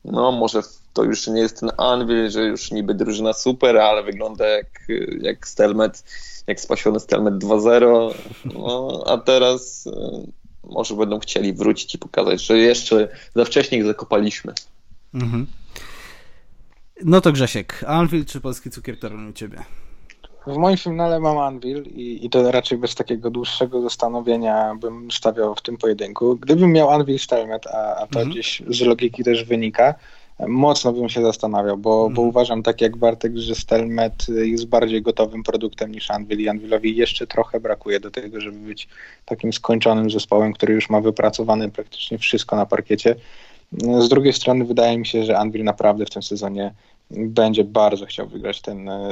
no może to już nie jest ten Anwil, że już niby drużyna super, ale wygląda jak Stelmet, jak spasiony Stelmet 2-0, no a teraz może będą chcieli wrócić i pokazać, że jeszcze za wcześnie ich zakopaliśmy. No to Grzesiek, Anwil czy Polski Cukier Toruń u ciebie? W moim finale mam Anwil i to raczej bez takiego dłuższego zastanowienia bym stawiał w tym pojedynku. Gdybym miał Anwil Stelmet, a to gdzieś z logiki też wynika, mocno bym się zastanawiał, bo uważam tak jak Bartek, że Stelmet jest bardziej gotowym produktem niż Anwil i Anwilowi jeszcze trochę brakuje do tego, żeby być takim skończonym zespołem, który już ma wypracowane praktycznie wszystko na parkiecie. Z drugiej strony wydaje mi się, że Anwil naprawdę w tym sezonie będzie bardzo chciał wygrać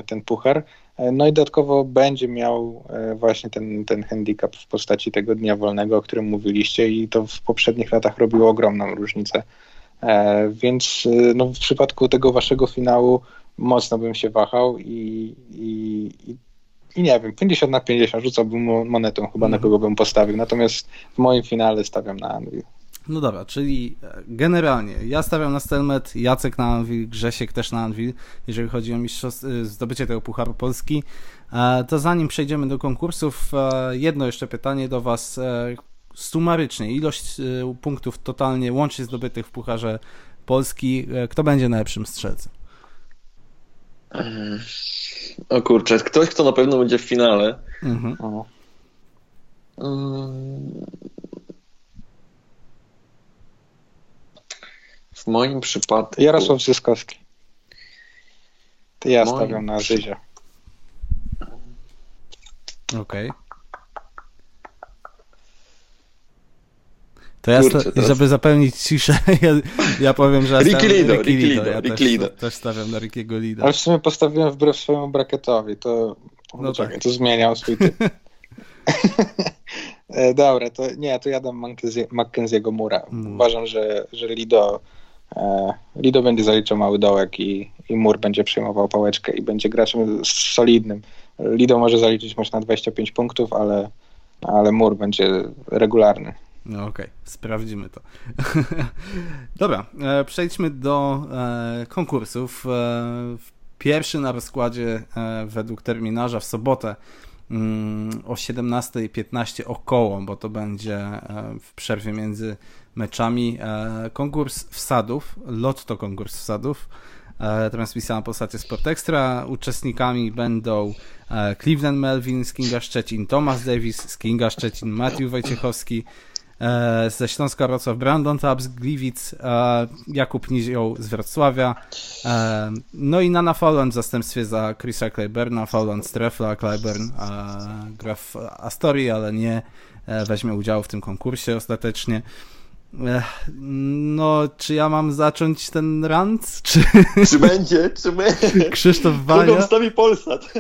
ten puchar. No i dodatkowo będzie miał właśnie ten handicap w postaci tego dnia wolnego, o którym mówiliście i to w poprzednich latach robiło ogromną różnicę. Więc no, w przypadku tego waszego finału mocno bym się wahał i nie wiem, 50/50 rzucałbym monetą chyba, na kogo bym postawił. Natomiast w moim finale stawiam na Anwil. No dobra, czyli generalnie ja stawiam na Stelmet, Jacek na Anwil, Grzesiek też na Anwil, jeżeli chodzi o zdobycie tego Pucharu Polski. To zanim przejdziemy do konkursów, jedno jeszcze pytanie do Was. Sumarycznie, ilość punktów totalnie łącznie zdobytych w Pucharze Polski. Kto będzie najlepszym strzelcem? O kurczę, ktoś, kto na pewno będzie w finale. Mhm. W moim przypadku... Jarosław Zyskowski. To ja stawiam na Zyzia. Okej. Okay. To ja, żeby zapełnić ciszę, ja powiem, że Ricky Ledo. Też stawiam na Rickiego Lida. Ale w sumie postawiłem wbrew swojemu brakietowi, to no tak. To zmieniał swój typ. Dobra, to nie, to ja dam Mackenziego Moore'a. Uważam, że Lido będzie zaliczał mały dołek i Moore będzie przyjmował pałeczkę i będzie graczem solidnym. Lido może zaliczyć może na 25 punktów, ale Moore będzie regularny. No okej, sprawdzimy to. Dobra, przejdźmy do konkursów. Pierwszy na rozkładzie według terminarza w sobotę o 17:15 około, bo to będzie w przerwie między meczami, konkurs wsadów, lotto konkurs wsadów. Transmisja na Polsacie Sport Extra. Uczestnikami będą Cleveland Melvin z Kinga Szczecin, Thomas Davis z Kinga Szczecin, Matthew Wojciechowski ze Śląska Wrocław, Brandon Tapp z Gliwic, Jakub Nizioł z Wrocławia, no i Nana Foulland w zastępstwie za Chrisa Clyburna. Foulland z Trefla, Clyburn gra w Astorii, ale nie weźmie udziału w tym konkursie ostatecznie. No, czy ja mam zacząć ten rant? Czy będzie? Krzysztof Wanio. Kogo wstawi Polsat?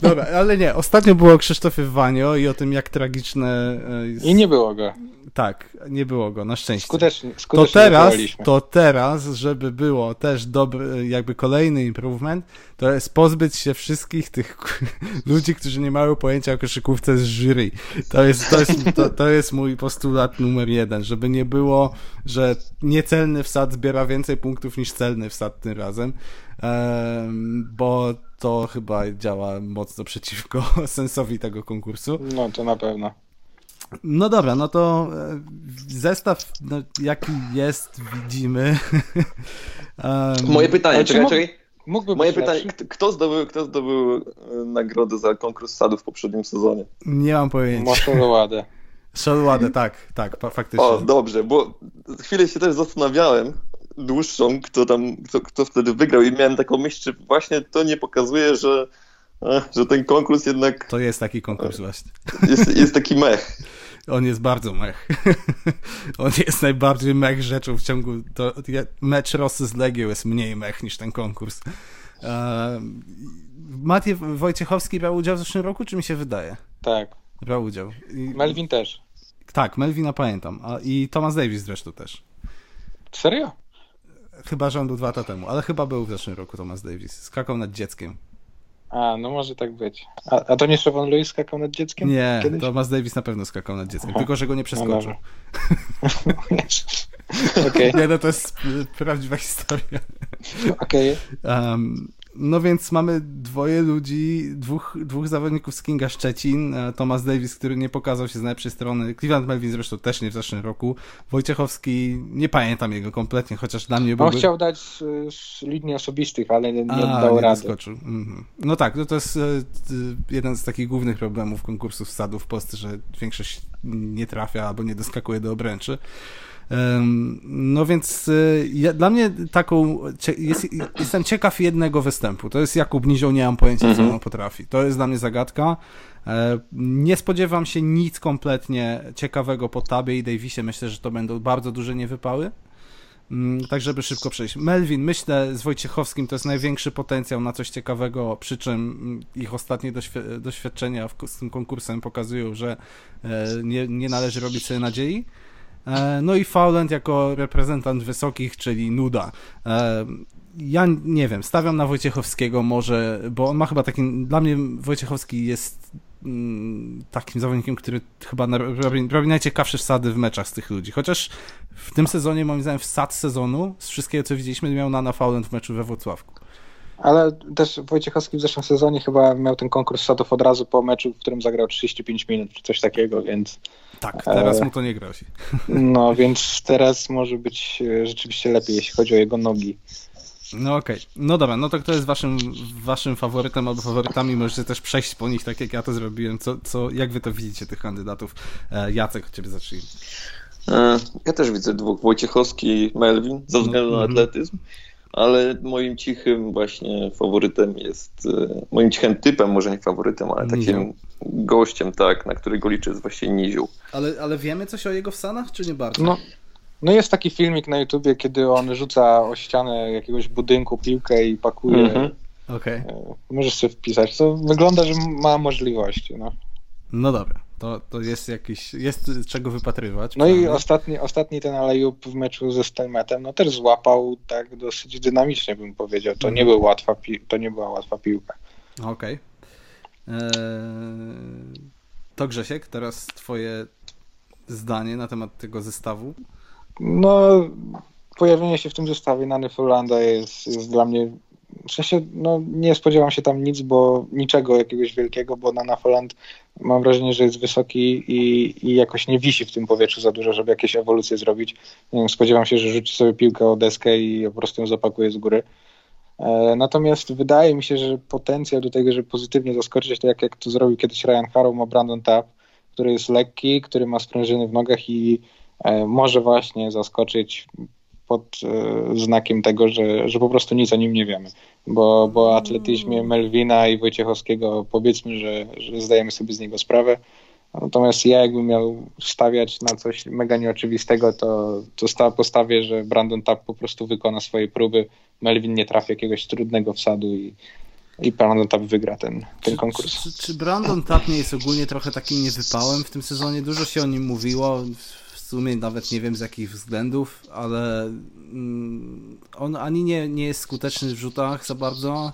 Dobra, ale nie. Ostatnio było o Krzysztofie Wanio i o tym, jak tragiczne... I nie było go. Tak, nie było go, na szczęście. Skutecznie to teraz, żeby było też dobry, jakby kolejny improvement, to jest pozbyć się wszystkich tych ludzi, którzy nie mają pojęcia o koszykówce z jury. To jest mój postulat numer 1, żeby nie było, że niecelny wsad zbiera więcej punktów niż celny wsad tym razem, bo to chyba działa mocno przeciwko sensowi tego konkursu. No to na pewno. No dobra, no to zestaw, no, jaki jest, widzimy. Moje pytanie, kto zdobył nagrodę za konkurs wsadów w poprzednim sezonie? Nie mam pojęcia. Szoluadę, tak, faktycznie. O, dobrze, bo chwilę się też zastanawiałem dłuższą, kto wtedy wygrał i miałem taką myśl, czy właśnie to nie pokazuje, że ten konkurs jednak... To jest taki konkurs właśnie. Jest taki mech. On jest bardzo mech. On jest najbardziej mech rzeczą w ciągu... Mecz Rosy z Legią jest mniej mech niż ten konkurs. Matthew Wojciechowski brał udział w zeszłym roku, czy mi się wydaje? Tak. Brał udział. Melvin też. Tak, Melvina pamiętam. I Thomas Davis zresztą też. Serio? Chyba, że on był 2 lata temu, ale chyba był w zeszłym roku Thomas Davis. Skakał nad dzieckiem. A, no może tak być. A to nie Szewon Lewis skakał nad dzieckiem? Nie, kiedyś? Thomas Davis na pewno skakał nad dzieckiem, tylko że go nie przeskoczył. Okay. Nie, no to jest prawdziwa historia. Okej. Okay. No więc mamy dwoje ludzi, dwóch zawodników z Kinga Szczecin, Thomas Davis, który nie pokazał się z najlepszej strony, Cleveland Melvin zresztą też nie w zeszłym roku, Wojciechowski, nie pamiętam jego kompletnie, chociaż dla mnie był... On chciał dać z linii osobistych, ale nie dał rady. Mhm. No tak, no to jest jeden z takich głównych problemów konkursów wsadów w Polsce, że większość nie trafia albo nie doskakuje do obręczy. No więc dla mnie jestem ciekaw jednego występu. To jest Jakub Nizioł, nie mam pojęcia, co on potrafi. To jest dla mnie zagadka. Nie spodziewam się nic kompletnie ciekawego po Tabie i Davisie. Myślę, że to będą bardzo duże niewypały. Tak, żeby szybko przejść. Melvin, myślę, z Wojciechowskim to jest największy potencjał na coś ciekawego, przy czym ich ostatnie doświadczenia z tym konkursem pokazują, że nie należy robić sobie nadziei. No i Foulland jako reprezentant wysokich, czyli nuda. Ja nie wiem, stawiam na Wojciechowskiego może, bo on ma chyba taki... Dla mnie Wojciechowski jest takim zawodnikiem, który chyba robi najciekawsze wsady w meczach z tych ludzi. Chociaż w tym sezonie, moim zdaniem, wsad sezonu, z wszystkiego co widzieliśmy, miał Nana Foulland w meczu we Włocławku. Ale też Wojciechowski w zeszłym sezonie chyba miał ten konkurs sadów od razu po meczu, w którym zagrał 35 minut czy coś takiego, więc... Tak, teraz mu to nie grozi. No, więc teraz może być rzeczywiście lepiej, jeśli chodzi o jego nogi. No okej, no dobra, no to kto jest waszym faworytem albo faworytami? Możecie też przejść po nich, tak jak ja to zrobiłem. Jak wy to widzicie, tych kandydatów? Jacek, od ciebie zacznij. Ja też widzę dwóch, Wojciechowski i Melvin, ze względu na atletyzm. Ale moim cichym właśnie faworytem jest, moim cichym typem, może nie faworytem, ale takim gościem, tak, na którego liczę, jest właśnie Niziu. Ale wiemy coś o jego w Sanach, czy nie bardzo? No jest taki filmik na YouTubie, kiedy on rzuca o ścianę jakiegoś budynku piłkę i pakuje. Okej. Możesz sobie wpisać, to wygląda, że ma możliwości. No dobra. To jest jakiś, jest czego wypatrywać. No i ostatni ten alley-oop w meczu ze Stelmetem, no też złapał tak dosyć dynamicznie, bym powiedział. To nie była łatwa piłka. Okej. To Grzesiek, teraz twoje zdanie na temat tego zestawu? No, pojawienie się w tym zestawie Nany Foulanda jest dla mnie, w sensie, nie spodziewam się tam niczego jakiegoś wielkiego, bo Nana Foulland mam wrażenie, że jest wysoki i jakoś nie wisi w tym powietrzu za dużo, żeby jakieś ewolucje zrobić. Nie wiem, spodziewam się, że rzuci sobie piłkę o deskę i po prostu ją zapakuje z góry. Natomiast wydaje mi się, że potencjał do tego, żeby pozytywnie zaskoczyć, tak jak to zrobił kiedyś Ryan Harrow, ma Brandon Tapp, który jest lekki, który ma sprężyny w nogach i może właśnie zaskoczyć pod znakiem tego, że po prostu nic o nim nie wiemy. Bo o atletyzmie Melvina i Wojciechowskiego powiedzmy, że zdajemy sobie z niego sprawę. Natomiast ja jakbym miał stawiać na coś mega nieoczywistego, to postawię, że Brandon Tapp po prostu wykona swoje próby. Melvin nie trafi jakiegoś trudnego wsadu i Brandon Tapp wygra ten konkurs. Czy Brandon Tapp nie jest ogólnie trochę takim niewypałem w tym sezonie? Dużo się o nim mówiło. W sumie nawet nie wiem z jakich względów, ale on ani nie jest skuteczny w rzutach za bardzo,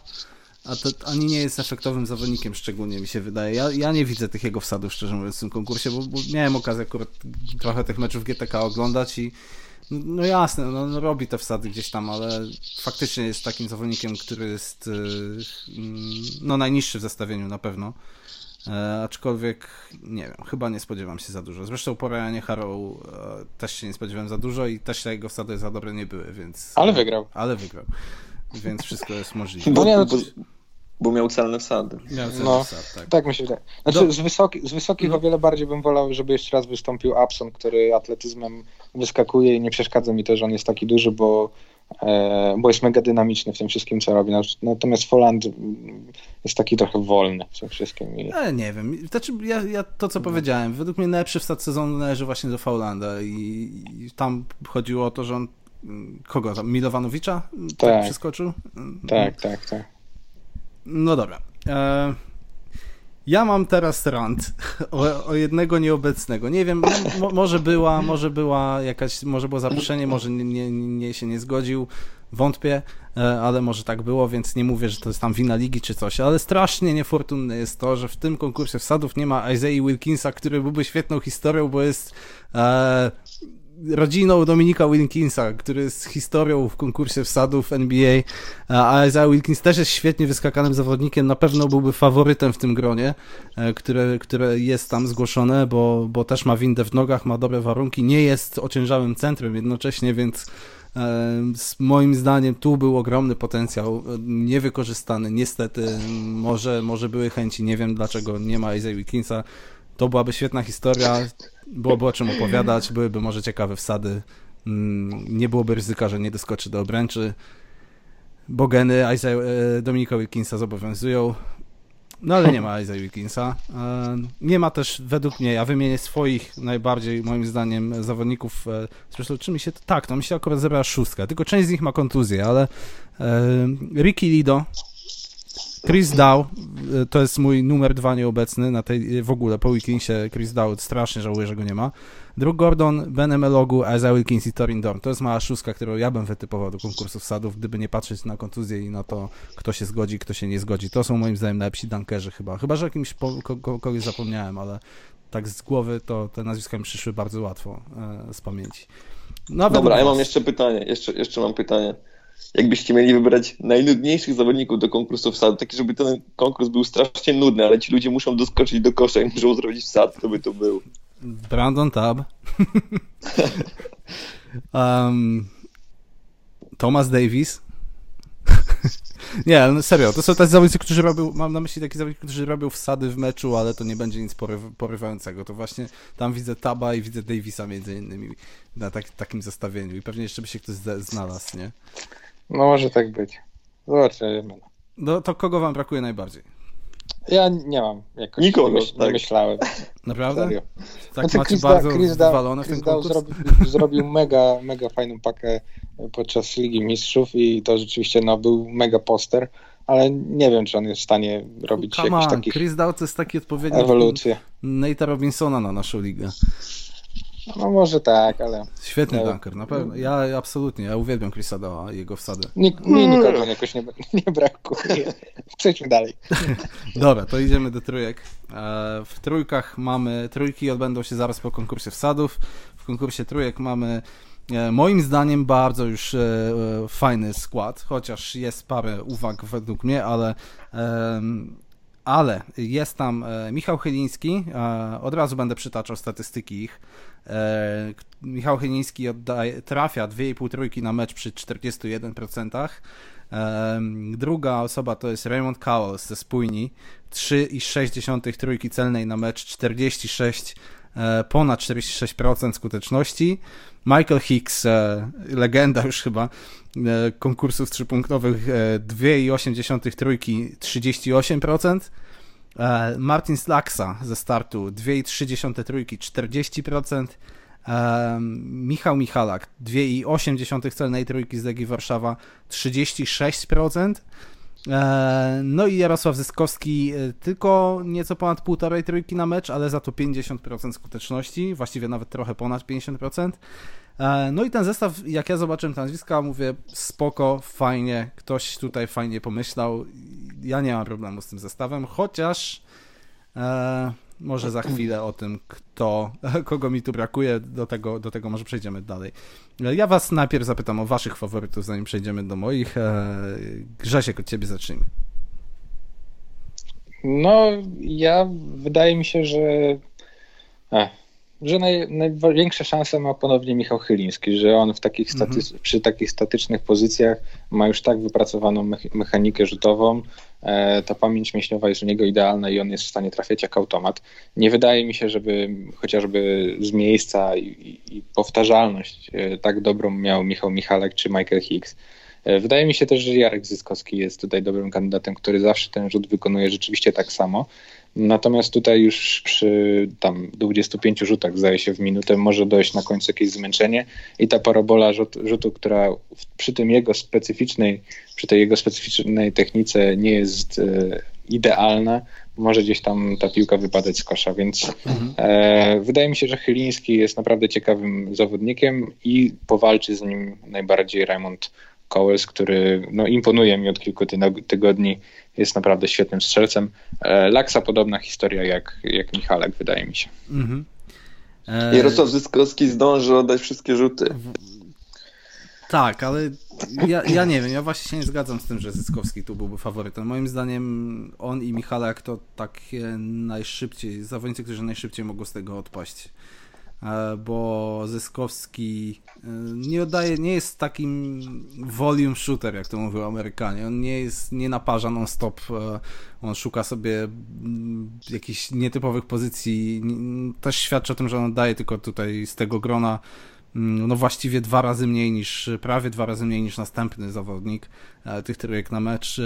ani nie jest efektowym zawodnikiem, szczególnie mi się wydaje. Ja nie widzę tych jego wsadów, szczerze mówiąc, w tym konkursie, bo miałem okazję akurat trochę tych meczów GTK oglądać i no jasne, no robi te wsady gdzieś tam, ale faktycznie jest takim zawodnikiem, który jest najniższy w zestawieniu na pewno. Aczkolwiek nie wiem, chyba nie spodziewam się za dużo. Zresztą po Ryanie Harrow też się nie spodziewałem za dużo i też jego wsady za dobre nie były, więc... Ale wygrał. Więc wszystko jest możliwe. Bo miał celne wsady. Tak mi się wydaje. Znaczy, z wysokich o wiele bardziej bym wolał, żeby jeszcze raz wystąpił Abson, który atletyzmem wyskakuje i nie przeszkadza mi to, że on jest taki duży, bo jest mega dynamiczny w tym wszystkim, co robi. Natomiast Foulland jest taki trochę wolny w tym wszystkim. Ale nie wiem. Znaczy, ja to, co powiedziałem, według mnie najlepszy wstad sezonu należy właśnie do Foulanda i tam chodziło o to, że on kogo tam? Milowanowicza? Tak. Przeskoczył? Tak. No dobra. Ja mam teraz rant o jednego nieobecnego. Nie wiem, może była jakaś, może było zaproszenie, może nie się nie zgodził, wątpię, ale może tak było, więc nie mówię, że to jest tam wina ligi czy coś, ale strasznie niefortunne jest to, że w tym konkursie wsadów nie ma Isaiah Wilkinsa, który byłby świetną historią, bo jest rodziną Dominika Wilkinsa, który jest historią w konkursie wsadów NBA, a Isaiah Wilkins też jest świetnie wyskakanym zawodnikiem, na pewno byłby faworytem w tym gronie, które jest tam zgłoszone, bo też ma windę w nogach, ma dobre warunki, nie jest ociężałym centrem jednocześnie, więc moim zdaniem tu był ogromny potencjał niewykorzystany, niestety, może były chęci, nie wiem dlaczego nie ma Isaiah Wilkinsa, to byłaby świetna historia, byłoby o czym opowiadać, byłyby może ciekawe wsady, nie byłoby ryzyka, że nie doskoczy do obręczy, bo geny Dominika Wilkinsa zobowiązują, ale nie ma Isaiah Wilkinsa. Nie ma też, według mnie, ja wymienię swoich najbardziej, moim zdaniem, zawodników, zresztą czy mi się to... Tak, mi się akurat zebrała szóstka, tylko część z nich ma kontuzję, ale Ricky Ledo, Chris Dow, to jest mój numer 2 nieobecny na tej, w ogóle po Wilkinsie Chris Dow, strasznie żałuję, że go nie ma. Drew Gordon, Ben Emelogu, Isaiah Wilkins i Torin Dorn. To jest mała szóstka, którą ja bym wytypował do konkursów sadów, gdyby nie patrzeć na kontuzję i na to, kto się zgodzi, kto się nie zgodzi. To są moim zdaniem najlepsi dunkerzy chyba. Chyba, że jakimś kogoś zapomniałem, ale tak z głowy to te nazwiska mi przyszły bardzo łatwo z pamięci. Dobra, ja mam jeszcze pytanie. jakbyście mieli wybrać najnudniejszych zawodników do konkursu wsad, taki, żeby ten konkurs był strasznie nudny, ale ci ludzie muszą doskoczyć do kosza i muszą zrobić wsad, to by to był. Brandon Tapp. Thomas Davis. Nie, no serio, to są tacy zawodnicy, którzy robią, mam na myśli takich zawodników, którzy robią wsady w meczu, ale to nie będzie nic porywającego. To właśnie tam widzę Taba i widzę Davisa między innymi na takim zestawieniu i pewnie jeszcze by się ktoś znalazł, nie? No może tak być. Zobaczymy. No to kogo wam brakuje najbardziej? Ja nie mam. Jakoś nikogo, nie myślałem. Naprawdę? Serio. Tak znaczy, macie bardzo wywalone w tym konkurs? Zrobił mega fajną pakę podczas Ligi Mistrzów i to rzeczywiście był mega poster, ale nie wiem, czy on jest w stanie robić jakiś takich... Chris Dow to jest taki odpowiednik Nate'a Robinsona na naszą ligę. No może tak, ale... Świetny dunker, na pewno. Ja absolutnie, uwielbiam Chrisa Dowa i jego wsadę. Nikogo jakoś nie brakuje. Przejdźmy dalej. Dobra, to idziemy do trójek. W trójkach mamy... Trójki odbędą się zaraz po konkursie wsadów. W konkursie trójek mamy moim zdaniem bardzo już fajny skład, chociaż jest parę uwag według mnie, ale jest tam Michał Chyliński, od razu będę przytaczał statystyki ich. Michał Chyliński trafia 2,5 trójki na mecz przy 41%. Druga osoba to jest Raymond Cowels ze Spójni, 3,6 trójki celnej na mecz, ponad 46% skuteczności. Michael Hicks, legenda już chyba konkursów trzypunktowych, 2,8 trójki, 38%. Martin Slaksa ze Startu, 2,3 trójki, 40%. Michał Michalak, 2,8 celnej trójki z Legii Warszawa, 36%. No i Jarosław Zyskowski tylko nieco ponad 1,5 trójki na mecz, ale za to 50% skuteczności, właściwie nawet trochę ponad 50%. No i ten zestaw, jak ja zobaczyłem te nazwiska, mówię spoko, fajnie, ktoś tutaj fajnie pomyślał. Ja nie mam problemu z tym zestawem, chociaż może za chwilę o tym, kogo mi tu brakuje, do tego może przejdziemy dalej. Ja was najpierw zapytam o waszych faworytów, zanim przejdziemy do moich. Grzesiek, od ciebie zacznijmy. No, wydaje mi się, że największe szanse ma ponownie Michał Chyliński, że on w takich przy takich statycznych pozycjach ma już tak wypracowaną mechanikę rzutową, ta pamięć mięśniowa jest u niego idealna i on jest w stanie trafiać jak automat. Nie wydaje mi się, żeby chociażby z miejsca i powtarzalność tak dobrą miał Michał Michalak czy Michael Hicks. Wydaje mi się też, że Jarek Zyskowski jest tutaj dobrym kandydatem, który zawsze ten rzut wykonuje rzeczywiście tak samo. Natomiast tutaj już przy 25 rzutach, zdaje się, w minutę może dojść na końcu jakieś zmęczenie i ta parabola rzutu, która przy tej jego specyficznej technice nie jest idealna, może gdzieś tam ta piłka wypadać z kosza, więc wydaje mi się, że Chyliński jest naprawdę ciekawym zawodnikiem i powalczy z nim najbardziej Raymond Cowels, który imponuje mi od kilku tygodni, jest naprawdę świetnym strzelcem. Laksa podobna historia jak Michalek, wydaje mi się. Jarosław Zyskowski zdąży oddać wszystkie rzuty. Tak, ale ja nie wiem, ja właśnie się nie zgadzam z tym, że Zyskowski tu byłby faworytem. Moim zdaniem on i Michalek to takie zawodnicy, którzy najszybciej mogą z tego odpaść. Bo Zyskowski nie jest takim volume shooter, jak to mówił Amerykanie. On nie naparza non-stop, on szuka sobie jakichś nietypowych pozycji. Też świadczy o tym, że on daje tylko tutaj z tego grona właściwie prawie dwa razy mniej niż następny zawodnik tych trójek na mecz.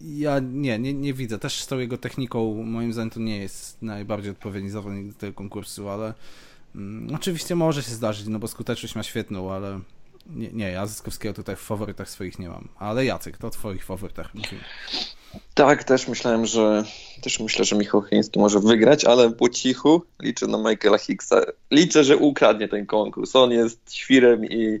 Ja nie widzę. Też z tą jego techniką, moim zdaniem, to nie jest najbardziej odpowiedni zawodnik do tego konkursu, ale oczywiście może się zdarzyć, bo skuteczność ma świetną, ale nie, ja Zyskowskiego tutaj w faworytach swoich nie mam. Ale Jacek, to o twoich faworytach mówimy. Tak, myślę, że Michał Chyliński może wygrać, ale po cichu liczę na Michaela Hicksa. Liczę, że ukradnie ten konkurs. On jest świrem i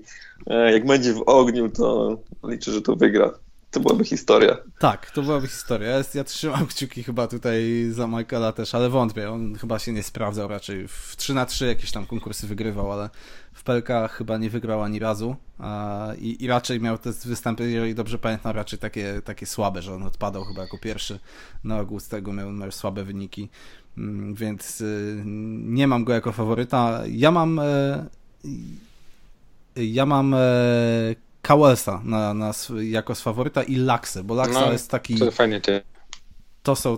jak będzie w ogniu, to liczę, że to wygra. To byłaby historia. Tak, to byłaby historia. Ja trzymam kciuki chyba tutaj za Michaela też, ale wątpię. On chyba się nie sprawdzał raczej. W 3x3 jakieś tam konkursy wygrywał, ale w PLK chyba nie wygrał ani razu. I raczej miał te występy, jeżeli dobrze pamiętam, raczej takie słabe, że on odpadał chyba jako pierwszy na ogół z tego, miał słabe wyniki. Więc nie mam go jako faworyta. Ja mam Cowelsa jako faworyta i Laksę, bo Laksa jest taki... To fajnie ty.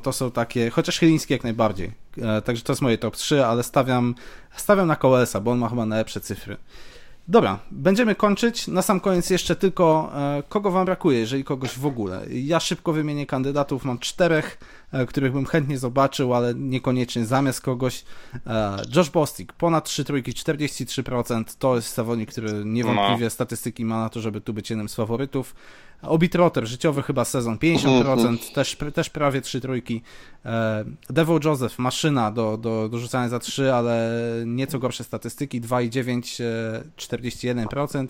To są takie, chociaż Chyliński jak najbardziej. Także to jest moje top 3, ale stawiam na Cowelsa, bo on ma chyba najlepsze cyfry. Dobra, będziemy kończyć. Na sam koniec jeszcze tylko kogo wam brakuje, jeżeli kogoś w ogóle. Ja szybko wymienię kandydatów. Mam 4, których bym chętnie zobaczył, ale niekoniecznie zamiast kogoś. Josh Bostick, ponad 3 trójki, 43%. To jest zawodnik, który niewątpliwie statystyki ma na to, żeby tu być jednym z faworytów. Obi Trotter, życiowy chyba sezon, 50%, też prawie 3 trójki. Devil Joseph, maszyna do rzucania za 3, ale nieco gorsze statystyki, 2,9, 41%.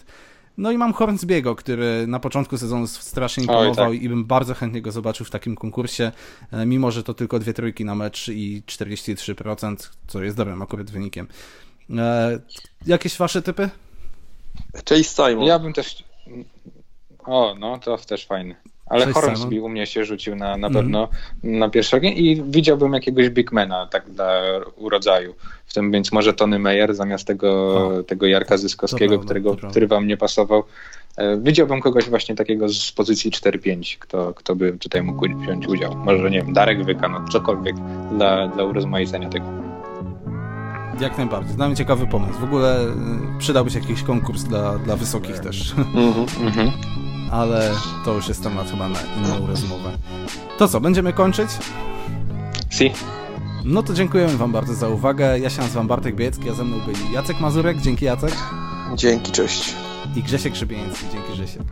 No i mam Hornsbiego, który na początku sezonu strasznie imponował i bym bardzo chętnie go zobaczył w takim konkursie, mimo że to tylko 2 trójki na mecz i 43%, co jest dobrym akurat wynikiem. Jakieś wasze typy? Chase Simon. Ja bym też... O, no to też fajny. Ale Hornsby u mnie się rzucił na pewno na pierwszy ogień i widziałbym jakiegoś bigmana tak dla urodzaju. W tym więc może Tony Meyer zamiast tego Jarka Zyskowskiego, który wam nie pasował. Widziałbym kogoś właśnie takiego z pozycji 4-5, kto by tutaj mógł wziąć udział. Może, nie wiem, Darek Wyka, no cokolwiek dla urozmaicenia tego. Jak najbardziej. Dla mnie ciekawy pomysł. W ogóle przydałby się jakiś konkurs dla wysokich też. Ale to już jest temat chyba na inną rozmowę. To co, będziemy kończyć? Si. No to dziękujemy wam bardzo za uwagę. Ja się nazywam Bartek Bielecki, a ze mną byli Jacek Mazurek. Dzięki, Jacek. Dzięki, cześć. I Grzesiek Szybieński. Dzięki, Grzesiek.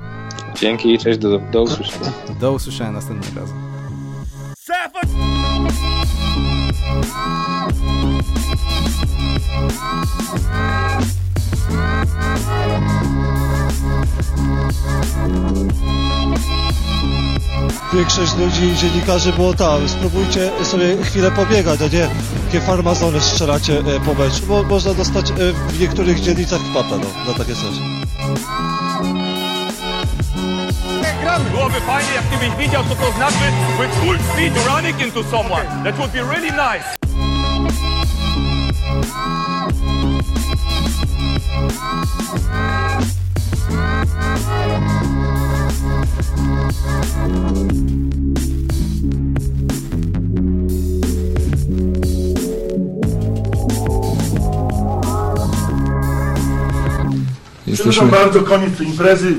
Dzięki, cześć, do usłyszenia. Do usłyszenia następnym razem. Większość ludzi, dziennikarzy było tam, spróbujcie sobie chwilę pobiegać, a nie jakie farmazony strzelacie po meczu, bo można dostać w niektórych dzielnicach w pata, no, na takie rzeczy. Byłoby fajnie, jakbyś widział, co to znaczy with full speed running into someone. That would be really nice. Przepraszam bardzo, koniec imprezy.